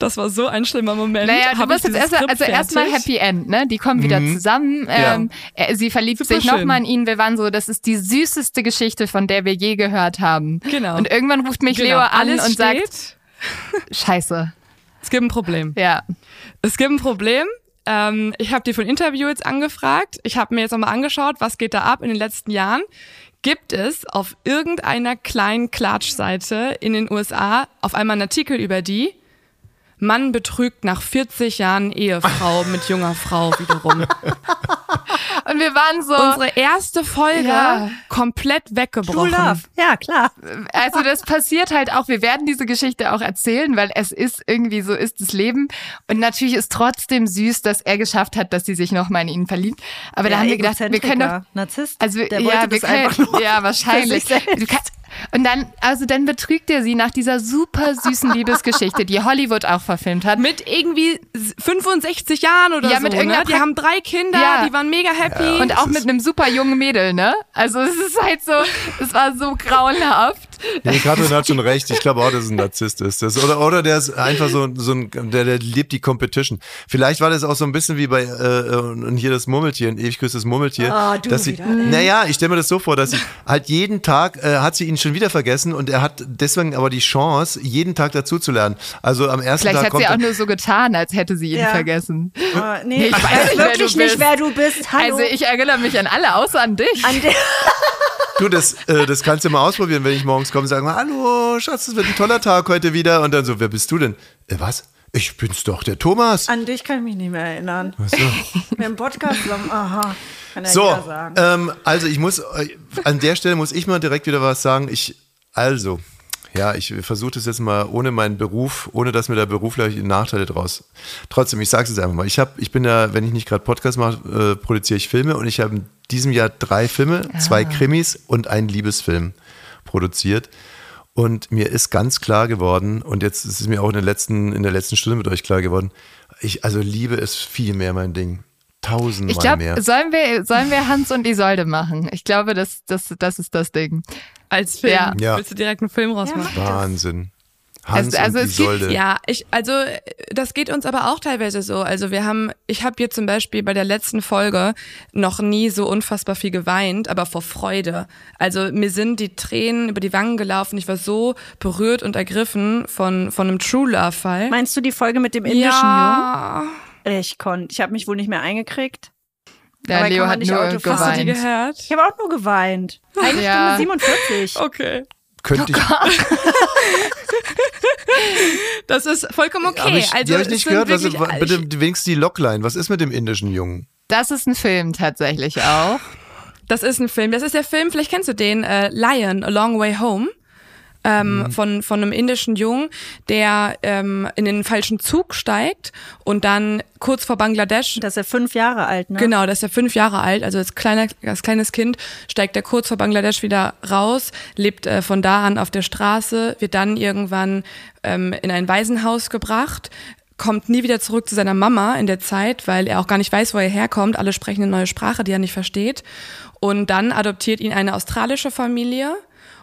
das war so ein schlimmer Moment. Naja, du bist jetzt erst, also erstmal Happy End, ne? Die kommen wieder mhm. zusammen. Ähm, ja. er, sie verliebt Super sich nochmal in ihn. Wir waren so, das ist die süßeste Geschichte, von der wir je gehört haben. Genau. Und irgendwann ruft mich genau. Leo an Alles und steht. sagt, Scheiße. Es gibt ein Problem. Ja. Es gibt ein Problem. Ähm, ich habe die von Interview jetzt angefragt. Ich habe mir jetzt nochmal angeschaut, was geht da ab in den letzten Jahren. gibt es auf irgendeiner kleinen Klatschseite in den U S A auf einmal einen Artikel über die: Mann betrügt nach vierzig Jahren Ehefrau mit junger Frau wiederum. Und wir waren so... Unsere erste Folge ja. komplett weggebrochen. True Love. Ja, klar. Also das passiert halt auch. Wir werden diese Geschichte auch erzählen, weil es ist irgendwie, so ist das Leben. Und natürlich ist trotzdem süß, dass er geschafft hat, dass sie sich nochmal in ihn verliebt. Aber ja, da haben wir gedacht, wir können doch... Narzisst, also, der wollte ja, das können, einfach nur. Ja, wahrscheinlich. Und dann, also dann betrügt er sie nach dieser super süßen Liebesgeschichte, die Hollywood auch verfilmt hat. Mit irgendwie fünfundsechzig Jahren oder ja, so. Mit irgendeiner ne? Die haben drei Kinder, ja. die waren mega happy. Ja, und auch mit einem super jungen Mädel, ne? Also es ist halt so, es war so grauenhaft. Nee, Katrin hat schon recht. Ich glaube auch, dass es ein Narzisst ist. Das, oder, oder der ist einfach so, so ein, der, der liebt die Competition. Vielleicht war das auch so ein bisschen wie bei, äh, und hier das Murmeltier, ein ewig grüßtes Murmeltier. Oh, du dass sie, naja, ich stelle mir das so vor, dass sie halt jeden Tag, äh, hat sie ihn schon wieder vergessen und er hat deswegen aber die Chance, jeden Tag dazu zu lernen. Also am ersten Vielleicht Tag kommt... Vielleicht hat sie auch nur so getan, als hätte sie ihn ja. vergessen. Uh, nee, ich weiß nicht, wirklich wer nicht, wer du bist. Hallo. Also ich erinnere mich an alle, außer an dich. An de- Du, das, äh, das kannst du mal ausprobieren, wenn ich morgens komme und sage mal, hallo, Schatz, es wird ein toller Tag heute wieder. Und dann so, wer bist du denn? Äh, was? Ich bin's doch, der Thomas. An dich kann ich mich nicht mehr erinnern. Ach so. Wir haben Podcast zusammen, aha. Kann er so, ja sagen. Ähm, also ich muss, äh, an der Stelle muss ich mal direkt wieder was sagen. Ich, also, ja, ich versuche das jetzt mal ohne meinen Beruf, ohne dass mir der Beruf gleich Nachteile draus. Trotzdem, ich sag's jetzt einfach mal. Ich, hab, ich bin ja, wenn ich nicht gerade Podcast mache, äh, produziere ich Filme. Und ich habe in diesem Jahr drei Filme, ah. zwei Krimis und einen Liebesfilm produziert. Und mir ist ganz klar geworden, und jetzt ist es mir auch in der letzten, in der letzten Stunde mit euch klar geworden, ich, also Liebe ist viel mehr mein Ding. Tausendmal ich glaub, mehr. Sollen wir, sollen wir Hans und Isolde machen? Ich glaube, das, das, das ist das Ding. Als Film? Ja. Ja. Willst du direkt einen Film rausmachen? Ja, Wahnsinn. Hans also, also und Isolde. Es geht, ja, ich, also das geht uns aber auch teilweise so. Also wir haben, ich habe hier zum Beispiel bei der letzten Folge noch nie so unfassbar viel geweint, aber vor Freude. Also mir sind die Tränen über die Wangen gelaufen. Ich war so berührt und ergriffen von, von einem True Love Fall. Meinst du die Folge mit dem indischen ja. Jungen? Ich konnte, ich habe mich wohl nicht mehr eingekriegt. Der aber Leo hat nur Auto geweint. Hast du die gehört? Ich habe auch nur geweint. Eine ja. Stunde siebenundvierzig. Okay. Könnte ich. Das ist vollkommen okay. Ich, also, die habe ich nicht gehört. Was, bitte wenigstens die Logline. Was ist mit dem indischen Jungen? Das ist ein Film tatsächlich auch. Das ist ein Film. Das ist der Film, vielleicht kennst du den, äh, Lion, A Long Way Home. Ähm, von von einem indischen Jungen, der ähm, in den falschen Zug steigt und dann kurz vor Bangladesch... Das ist er fünf Jahre alt, ne? Genau, das ist er fünf Jahre alt, also als, kleiner, als kleines Kind steigt er kurz vor Bangladesch wieder raus, lebt äh, von da an auf der Straße, wird dann irgendwann ähm, in ein Waisenhaus gebracht, kommt nie wieder zurück zu seiner Mama in der Zeit, weil er auch gar nicht weiß, wo er herkommt. Alle sprechen eine neue Sprache, die er nicht versteht. Und dann adoptiert ihn eine australische Familie.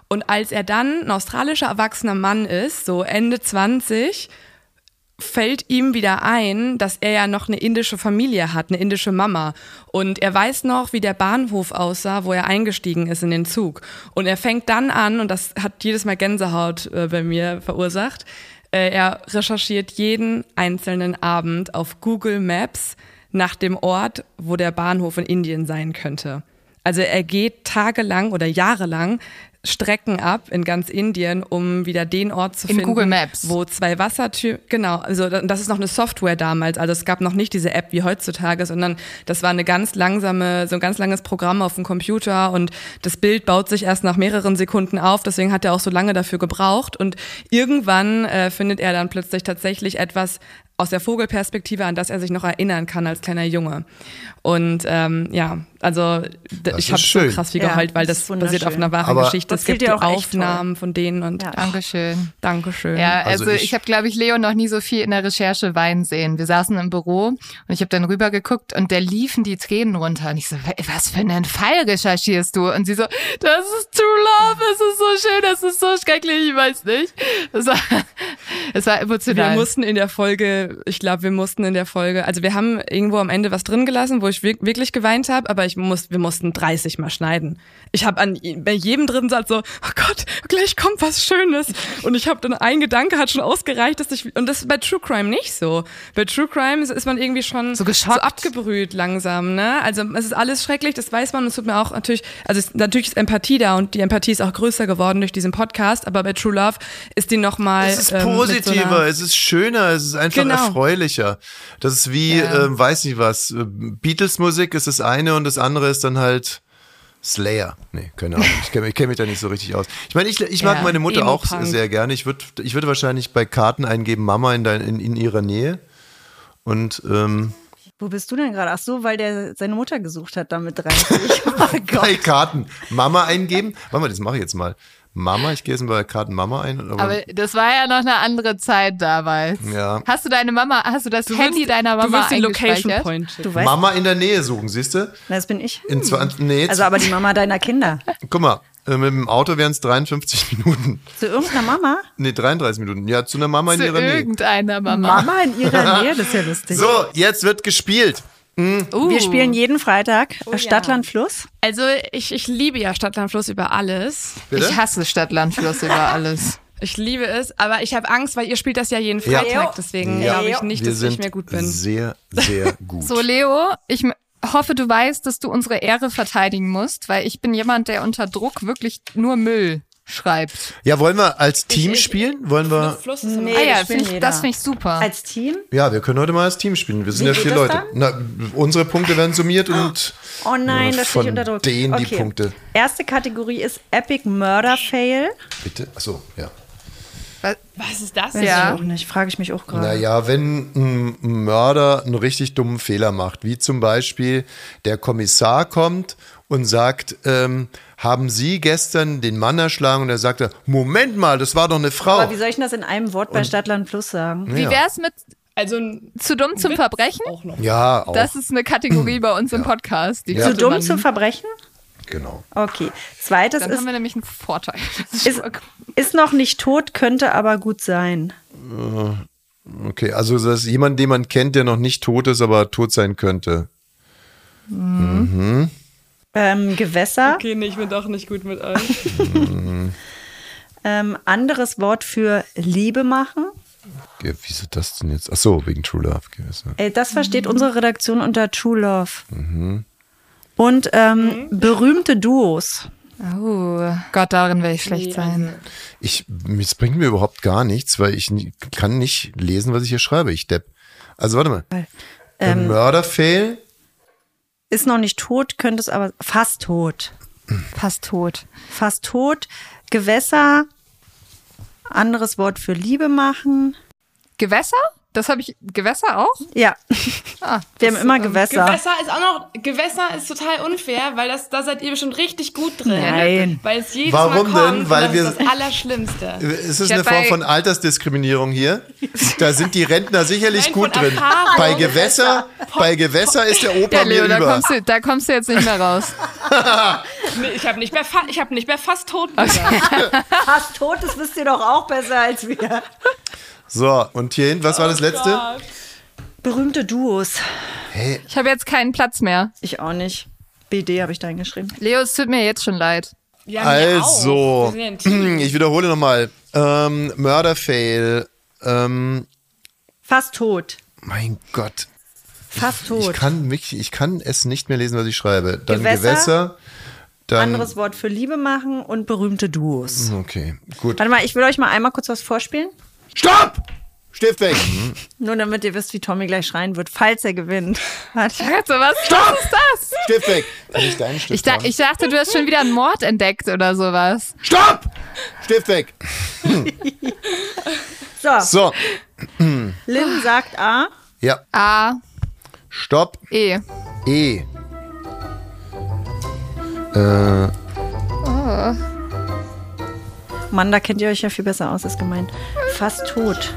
Und als er dann ein australischer erwachsener Mann ist, so Ende zwanzig, fällt ihm wieder ein, dass er ja noch eine indische Familie hat, eine indische Mama. Und er weiß noch, wie der Bahnhof aussah, wo er eingestiegen ist in den Zug. Und er fängt dann an, und das hat jedes Mal Gänsehaut äh, bei mir verursacht, äh, er recherchiert jeden einzelnen Abend auf Google Maps nach dem Ort, wo der Bahnhof in Indien sein könnte. Also er geht tagelang oder jahrelang Strecken ab in ganz Indien, um wieder den Ort zu in finden, Google Maps. Wo zwei Wassertürme, genau, also das ist noch eine Software damals, also es gab noch nicht diese App wie heutzutage, sondern das war eine ganz langsame, so ein ganz langes Programm auf dem Computer und das Bild baut sich erst nach mehreren Sekunden auf, deswegen hat er auch so lange dafür gebraucht und irgendwann äh, findet er dann plötzlich tatsächlich etwas aus der Vogelperspektive, an das er sich noch erinnern kann als kleiner Junge. Und ähm, ja, also d- ich habe so krass viel geheult, ja, weil das, das basiert auf einer wahren aber Geschichte. Es gibt Aufnahmen von denen und ja. Dankeschön. Dankeschön. Ja, also, also ich, ich habe, glaube ich, Leo noch nie so viel in der Recherche weinen sehen. Wir saßen im Büro und ich habe dann rüber geguckt und da liefen die Tränen runter. Und ich so, was für einen Fall recherchierst du? Und sie so, das ist True Love, es ist so schön, das ist so schrecklich, ich weiß nicht. Es war, es war emotional. Wir mussten in der Folge Ich glaube, wir mussten in der Folge, also wir haben irgendwo am Ende was drin gelassen, wo ich wirklich geweint habe, aber ich muss, wir mussten dreißig Mal schneiden. Ich habe an bei jedem dritten halt so, oh Gott, gleich kommt was Schönes. Und ich habe dann, ein Gedanke hat schon ausgereicht, dass ich, und das ist bei True Crime nicht so. Bei True Crime ist man irgendwie schon so, so abgebrüht langsam, ne? Also es ist alles schrecklich, das weiß man, und es tut mir auch natürlich, also es, natürlich ist Empathie da, und die Empathie ist auch größer geworden durch diesen Podcast, aber bei True Love ist die nochmal... Es ist ähm, positiver, so einer, es ist schöner, es ist einfach genau. erfreulicher. Das ist wie, ja. ähm, weiß nicht was, Beatles-Musik ist das eine und das andere ist dann halt Slayer. Nee, keine Ahnung. Ich kenne kenn mich da nicht so richtig aus. Ich meine, ich, ich mag ja, meine Mutter auch sehr gerne. Ich würde ich würd wahrscheinlich bei Karten eingeben, Mama in, dein, in, in ihrer Nähe. Und ähm, wo bist du denn gerade? Ach so, weil der seine Mutter gesucht hat, damit dreißig. Oh Gott. Bei Karten Mama eingeben? Warte mal, das mache ich jetzt mal. Mama, ich gehe jetzt bei Karten Mama ein. Aber, aber das war ja noch eine andere Zeit damals. Ja. Hast du deine Mama, hast du das du Handy willst, deiner Mama du eingespeichert? Du weißt Mama in der Nähe suchen, siehst du? Na, das bin ich. In zwanzig, nee, also aber die Mama deiner Kinder. Guck mal, mit dem Auto wären es dreiundfünfzig Minuten. Zu irgendeiner Mama? Nee, dreiunddreißig Minuten. Ja, zu einer Mama in ihrer Nähe. Zu irgendeiner Mama. Mama in ihrer Nähe, das ist ja lustig. So, jetzt wird gespielt. Mhm. Uh. Wir spielen jeden Freitag oh, Stadtland Fluss. Also ich, ich liebe ja Stadtland Fluss über alles. Bitte? Ich hasse Stadtland Fluss über alles. Ich liebe es, aber ich habe Angst, weil ihr spielt das ja jeden Freitag. Ja. Deswegen ja. glaube ich nicht, dass ich mehr gut bin. Sehr, sehr gut. So, Leo, ich hoffe, du weißt, dass du unsere Ehre verteidigen musst, weil ich bin jemand, der unter Druck wirklich nur Müll schreibt. Ja, wollen wir als Team ich, ich, spielen? Wollen wir? Fluss ist nee, ah ja, find ich, das finde ich super. Als Team? Ja, wir können heute mal als Team spielen. Wir sind Wie ja vier Leute. Na, unsere Punkte werden summiert und oh nein, das steht unter Druck. Denen okay. die Punkte. Erste Kategorie ist Epic Murder Fail. Bitte? Achso, ja. Was, was ist das? Weiß ja. ich auch nicht, frage ich mich auch gerade. Naja, wenn ein Mörder einen richtig dummen Fehler macht, wie zum Beispiel der Kommissar kommt und sagt, ähm, haben Sie gestern den Mann erschlagen? Und er sagte, Moment mal, das war doch eine Frau. Aber wie soll ich denn das in einem Wort bei und, Stadtland Plus sagen? Ja. Wie wär's mit also ein, zu dumm zum Verbrechen? Auch noch. Ja, auch. Das ist eine Kategorie bei uns ja. im Podcast. Die ja. Zu dumm zum Verbrechen? Genau. Okay. Zweites Dann ist... Dann haben wir nämlich einen Vorteil. Ist, ist noch nicht tot, könnte aber gut sein. Okay, also das ist jemand, den man kennt, der noch nicht tot ist, aber tot sein könnte. Mhm. mhm. Ähm, Gewässer. Okay, nee, ich bin doch nicht gut mit euch. ähm, anderes Wort für Liebe machen. Ja, wieso das denn jetzt? Achso, wegen True Love. Gewässer. Ey, das versteht mhm. unsere Redaktion unter True Love. Mhm. Und ähm, mhm. berühmte Duos. Oh Gott, darin werde ich schlecht nee, sein. Ich, es bringt mir überhaupt gar nichts, weil ich nie, kann nicht lesen, was ich hier schreibe. Ich depp. Also warte mal. Ähm, Mörderfail. Ist noch nicht tot, könnte es aber... Fast tot. Fast tot. Fast tot. Gewässer. Anderes Wort für Liebe machen. Gewässer? Das habe ich... Gewässer auch? Ja. Ah, wir haben immer Gewässer. Gewässer ist auch noch... Gewässer ist total unfair, weil das, da seid ihr bestimmt richtig gut drin. Nein. Weil es jedes Warum Mal kommt. Warum denn? Weil das wir, ist das Allerschlimmste. Es ist eine Form von Altersdiskriminierung hier. Da sind die Rentner sicherlich Nein, gut drin. Erfahrung. Bei Gewässer... Bei Gewässer ist der Opa ja, Leo, mir da über. Kommst du, da kommst du jetzt nicht mehr raus. nee, ich habe nicht, fa- hab nicht mehr fast tot gesagt. Fast tot, das wisst ihr doch auch besser als wir. So, und hierhin, was oh war das Letzte? Gott. Berühmte Duos. Hey. Ich habe jetzt keinen Platz mehr. Ich auch nicht. B D habe ich da hingeschrieben. Leo, es tut mir jetzt schon leid. Ja, also, ich wiederhole nochmal. Ähm, Mörderfail. Ähm, fast tot. Mein Gott. Fast tot. Ich kann, mich, ich kann es nicht mehr lesen, was ich schreibe. Dann Gewässer, Gewässer dann anderes Wort für Liebe machen und berühmte Duos. Okay, gut. Warte mal, ich will euch mal einmal kurz was vorspielen. Stopp! Stift weg! Mhm. Nur damit ihr wisst, wie Tommy gleich schreien wird, falls er gewinnt. Warte, was, Stopp! Was ist das? Stift weg! Kann ich deinen Stift ich, da, ich dachte, du hast schon wieder einen Mord entdeckt oder sowas. Stopp! Stift weg! Hm. so. so. Lynn sagt A. Ja. A. Stopp. E. E. Äh. Oh. Mann, da kennt ihr euch ja viel besser aus, ist gemeint. Fast tot.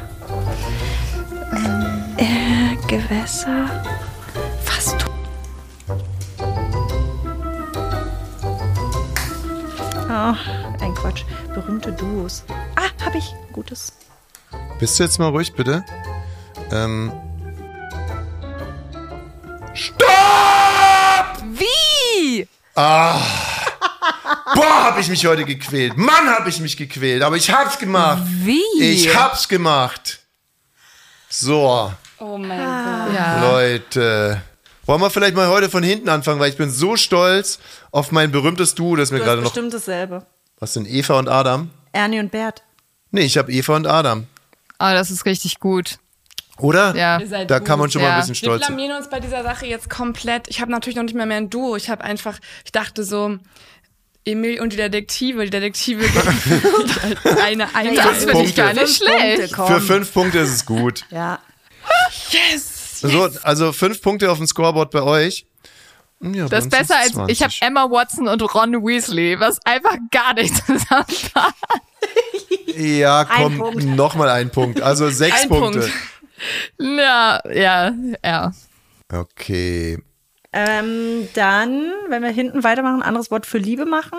Ähm, äh, Gewässer. Fast tot. Oh, ein Quatsch. Berühmte Duos. Ah, hab ich. Gutes. Bist du jetzt mal ruhig, bitte? Ähm. Stopp! Wie? Ah. Boah, hab ich mich heute gequält. Mann, hab ich mich gequält. Aber ich hab's gemacht. Wie? Ich hab's gemacht. So. Oh mein ah. Gott. Ja. Leute. Wollen wir vielleicht mal heute von hinten anfangen, weil ich bin so stolz auf mein berühmtes Duo, das du mir gerade noch... bestimmt dasselbe. Was sind Eva und Adam? Ernie und Bert. Nee, ich habe Eva und Adam. Oh, das ist richtig gut. Oder? Ja. Da gut. kann man schon ja. mal ein bisschen stolz sein. Wir blamieren uns bei dieser Sache jetzt komplett. Ich habe natürlich noch nicht mal mehr ein Duo. Ich habe einfach, ich dachte so... Emil und die Detektive, die Detektive eine Einheit. Das finde ich gar nicht schlecht. Für fünf Punkte ist es gut. Ja. Yes, yes. So, also fünf Punkte auf dem Scoreboard bei euch. Ja, das ist besser als, ich habe Emma Watson und Ron Weasley, was einfach gar nicht zusammenpasst. Ja, komm, nochmal ein Punkt. Also sechs ein Punkte. Punkt. Ja, ja, ja. Okay. Ähm, dann, wenn wir hinten weitermachen, ein anderes Wort für Liebe machen.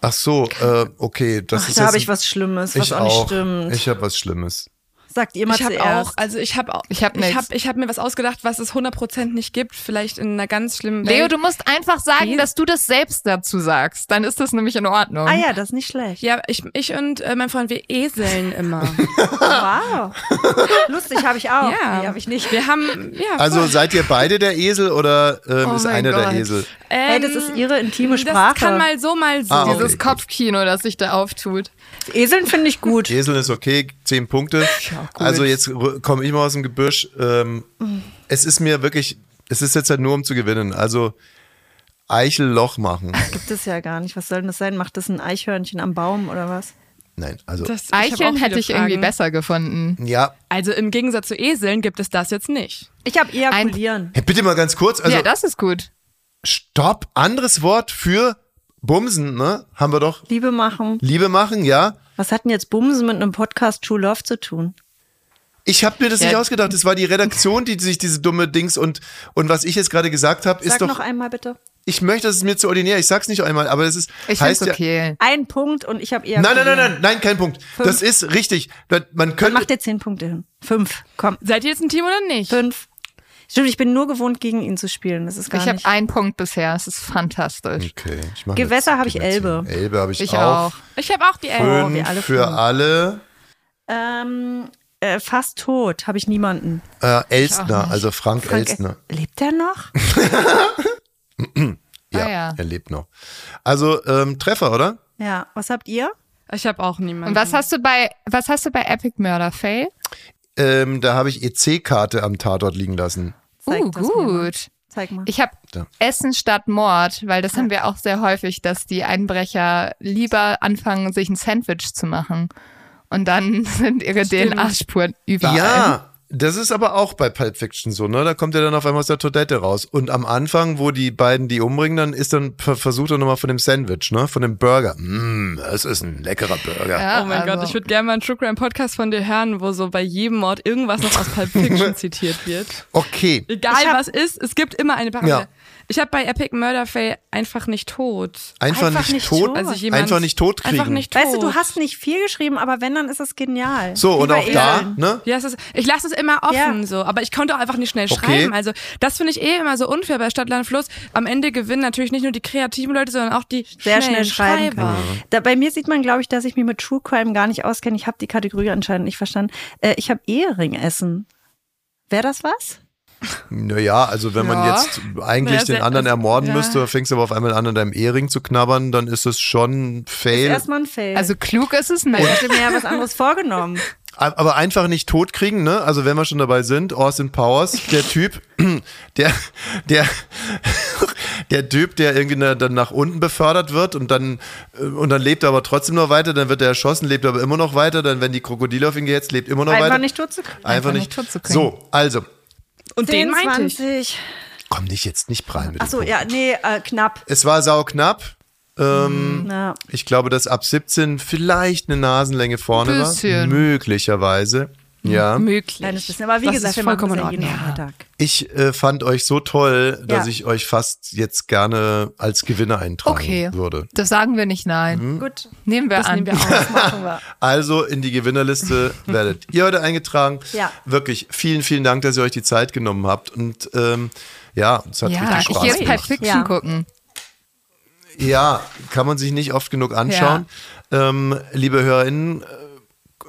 Ach so, äh, okay. Das Ach, ist da habe ich was Schlimmes, was auch nicht stimmt. Ich habe was Schlimmes. Sagt ihr mal ich zuerst. Hab auch, also ich habe auch, ich habe ich hab, ich hab mir was ausgedacht, was es hundert Prozent nicht gibt, vielleicht in einer ganz schlimmen Welt. Leo, du musst einfach sagen, dass du das selbst dazu sagst, dann ist das nämlich in Ordnung. Ah ja, das ist nicht schlecht. Ja, ich, ich und äh, mein Freund, wir eseln immer. Wow. Lustig, habe ich auch. Ja. Nee, habe ich nicht. Wir haben, ja, also seid ihr beide der Esel oder ähm, oh ist einer Gott. der Esel? Ähm, hey, das ist ihre intime Sprache. Das kann mal so, mal so. Ah, okay, Dieses gut. Kopfkino, das sich da auftut. Eseln finde ich gut. Eseln ist okay, zehn Punkte. Ja, also jetzt komme ich mal aus dem Gebüsch. Ähm, mhm. Es ist mir wirklich, es ist jetzt halt nur um zu gewinnen. Also Eichelloch machen. Gibt es ja gar nicht. Was soll denn das sein? Macht das ein Eichhörnchen am Baum oder was? Nein, also das, Eicheln hätte ich Fragen. irgendwie besser gefunden. Ja. Also im Gegensatz zu Eseln gibt es das jetzt nicht. Ich habe ejakulieren. Hey, bitte mal ganz kurz. Also, ja, das ist gut. Stopp, anderes Wort für Bumsen, ne? Haben wir doch. Liebe machen. Liebe machen, ja. Was hat denn jetzt Bumsen mit einem Podcast True Love zu tun? Ich habe mir das ja. nicht ausgedacht. Das war die Redaktion, die sich diese dumme Dings und, und was ich jetzt gerade gesagt habe, ist doch... Sag noch einmal bitte. Ich möchte, das ist mir zu ordinär. Ich sag's nicht einmal, aber es ist... Ich heißt okay. Ja, ein Punkt und ich habe eher... Nein, nein, nein, nein, nein, kein Punkt. Fünf. Das ist richtig. Man könnte... Macht ihr zehn Punkte hin. Fünf, komm. Seid ihr jetzt ein Team oder nicht? Fünf. Stimmt, ich bin nur gewohnt, gegen ihn zu spielen. Das ist gar ich habe einen Punkt bisher. Es ist fantastisch. Okay, ich mach Gewässer habe ich Elbe. Elbe habe ich, ich auch. auch. Ich habe auch die Elbe. Fünf alle für fünf. alle. Ähm, äh, fast tot habe ich niemanden. Äh, Elstner, ich also Frank, Frank Elstner. El- lebt er noch? ja, ah, ja, er lebt noch. Also ähm, Treffer, oder? Ja. Was habt ihr? Ich habe auch niemanden. Und was hast du bei was hast du bei Epic Murder Fail? Ähm, da habe ich E C-Karte am Tatort liegen lassen. Zeig uh, gut. Zeig mal. Ich habe ja. Essen statt Mord, weil das ah. haben wir auch sehr häufig, dass die Einbrecher lieber anfangen, sich ein Sandwich zu machen. Und dann sind ihre Stimmt. D N A-Spuren überall. Ja, das ist aber auch bei Pulp Fiction so, ne? Da kommt er dann auf einmal aus der Toilette raus. Und am Anfang, wo die beiden die umbringen, dann ist dann versucht er nochmal von dem Sandwich, ne? Von dem Burger. Mm, es ist ein leckerer Burger. Ja, oh mein also. Gott, ich würde gerne mal einen True Crime Podcast von dir hören, wo so bei jedem Mord irgendwas noch aus Pulp Fiction zitiert wird. Okay. Egal hab, was ist, es gibt immer eine Parallele. Ja. Ich habe bei Epic Murder Fail einfach nicht tot. Einfach, einfach nicht, nicht tot? tot? Also jemand, einfach nicht tot kriegen. Einfach nicht tot. Weißt du, du hast nicht viel geschrieben, aber wenn, dann ist es genial. So, Wie und auch Ehren. da, ne? Ja, es ist, ich lasse es immer offen, ja. so. Aber ich konnte auch einfach nicht schnell okay. schreiben. Also, das finde ich eh immer so unfair bei Stadt, Land, Fluss. Am Ende gewinnen natürlich nicht nur die kreativen Leute, sondern auch die sehr schnell schreiben. Schreiber. Mhm. Da, bei mir sieht man, glaube ich, dass ich mich mit True Crime gar nicht auskenne. Ich habe die Kategorie anscheinend nicht verstanden. Äh, ich habe Eheringessen. Wäre das was? Naja, also wenn ja. man jetzt eigentlich ja, sehr, den anderen also, ermorden ja. müsste, fängst du aber auf einmal an, an deinem Ehering zu knabbern, dann ist es schon Fail. Ist erstmal ein Fail. Also klug ist es nicht. Ich hätte mir ja was anderes vorgenommen. Aber einfach nicht tot kriegen, ne? Also wenn wir schon dabei sind, Austin Powers, der Typ, der, der, der Typ, der irgendwie dann nach unten befördert wird und dann, und dann lebt er aber trotzdem noch weiter, dann wird er erschossen, lebt aber immer noch weiter, dann wenn die Krokodile auf ihn gehetzt, lebt immer noch einfach weiter. Nicht tot zu kriegen. Einfach, einfach nicht tot zu kriegen. So, also. Und zehn, den meinte ich. Komm dich jetzt nicht prallen mit. Achso, ja, nee, äh, knapp. Es war sauknapp. Ähm, ja. Ich glaube, dass ab siebzehn vielleicht eine Nasenlänge vorne ein bisschen. war. Möglicherweise. Ja. Möglich. Nein, das ist, aber wie das gesagt, ist vollkommen in Ordnung. Ja. Ich äh, fand euch so toll, dass ja. ich euch fast jetzt gerne als Gewinner eintragen okay. würde. Das sagen wir nicht nein. Mhm. Gut. Nehmen wir das an. Nehmen wir auf, machen wir. Also in die Gewinnerliste werdet ihr heute eingetragen. Ja. Wirklich vielen, vielen Dank, dass ihr euch die Zeit genommen habt. Und ähm, ja, es hat ja, richtig Spaß gemacht. Ich gehe jetzt Pulp Fiction ja. gucken. Ja, kann man sich nicht oft genug anschauen. Ja. Ähm, liebe HörerInnen,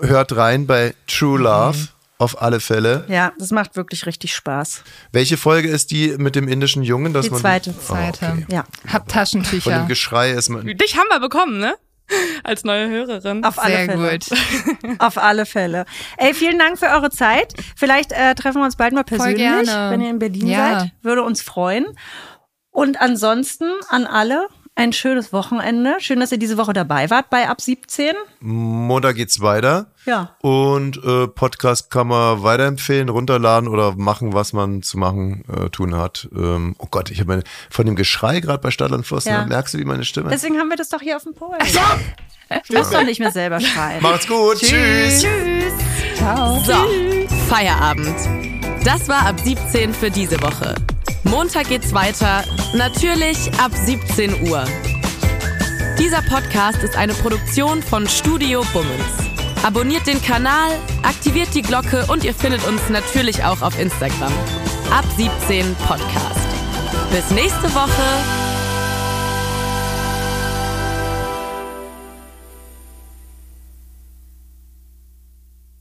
hört rein bei True Love. Mhm. Auf alle Fälle. Ja, das macht wirklich richtig Spaß. Welche Folge ist die mit dem indischen Jungen? Dass die zweite. Man, oh, okay. Ja. Hab Taschentücher. Von dem Geschrei ist man... Dich haben wir bekommen, ne? Als neue Hörerin. Auf alle Fälle. Sehr gut. Auf alle Fälle. Ey, vielen Dank für eure Zeit. Vielleicht äh, treffen wir uns bald mal persönlich, wenn ihr in Berlin ja. seid. Würde uns freuen. Und ansonsten an alle... Ein schönes Wochenende. Schön, dass ihr diese Woche dabei wart bei Ab siebzehn. Montag geht's weiter. Ja. Und äh, Podcast kann man weiterempfehlen, runterladen oder machen, was man zu machen, äh, tun hat. Ähm, oh Gott, ich habe meine von dem Geschrei gerade bei Stadtland Fluss, ja. ne? Merkst du, wie meine Stimme? Deswegen haben wir das doch hier auf dem Pol. Ja. Du musst doch nicht mehr selber schreien. Macht's gut. Tschüss. Tschüss. Ciao. So, Feierabend. Das war Ab siebzehn für diese Woche. Montag geht's weiter, natürlich ab siebzehn Uhr. Dieser Podcast ist eine Produktion von Studio Bummens. Abonniert den Kanal, aktiviert die Glocke und ihr findet uns natürlich auch auf Instagram. Ab siebzehn Podcast. Bis nächste Woche.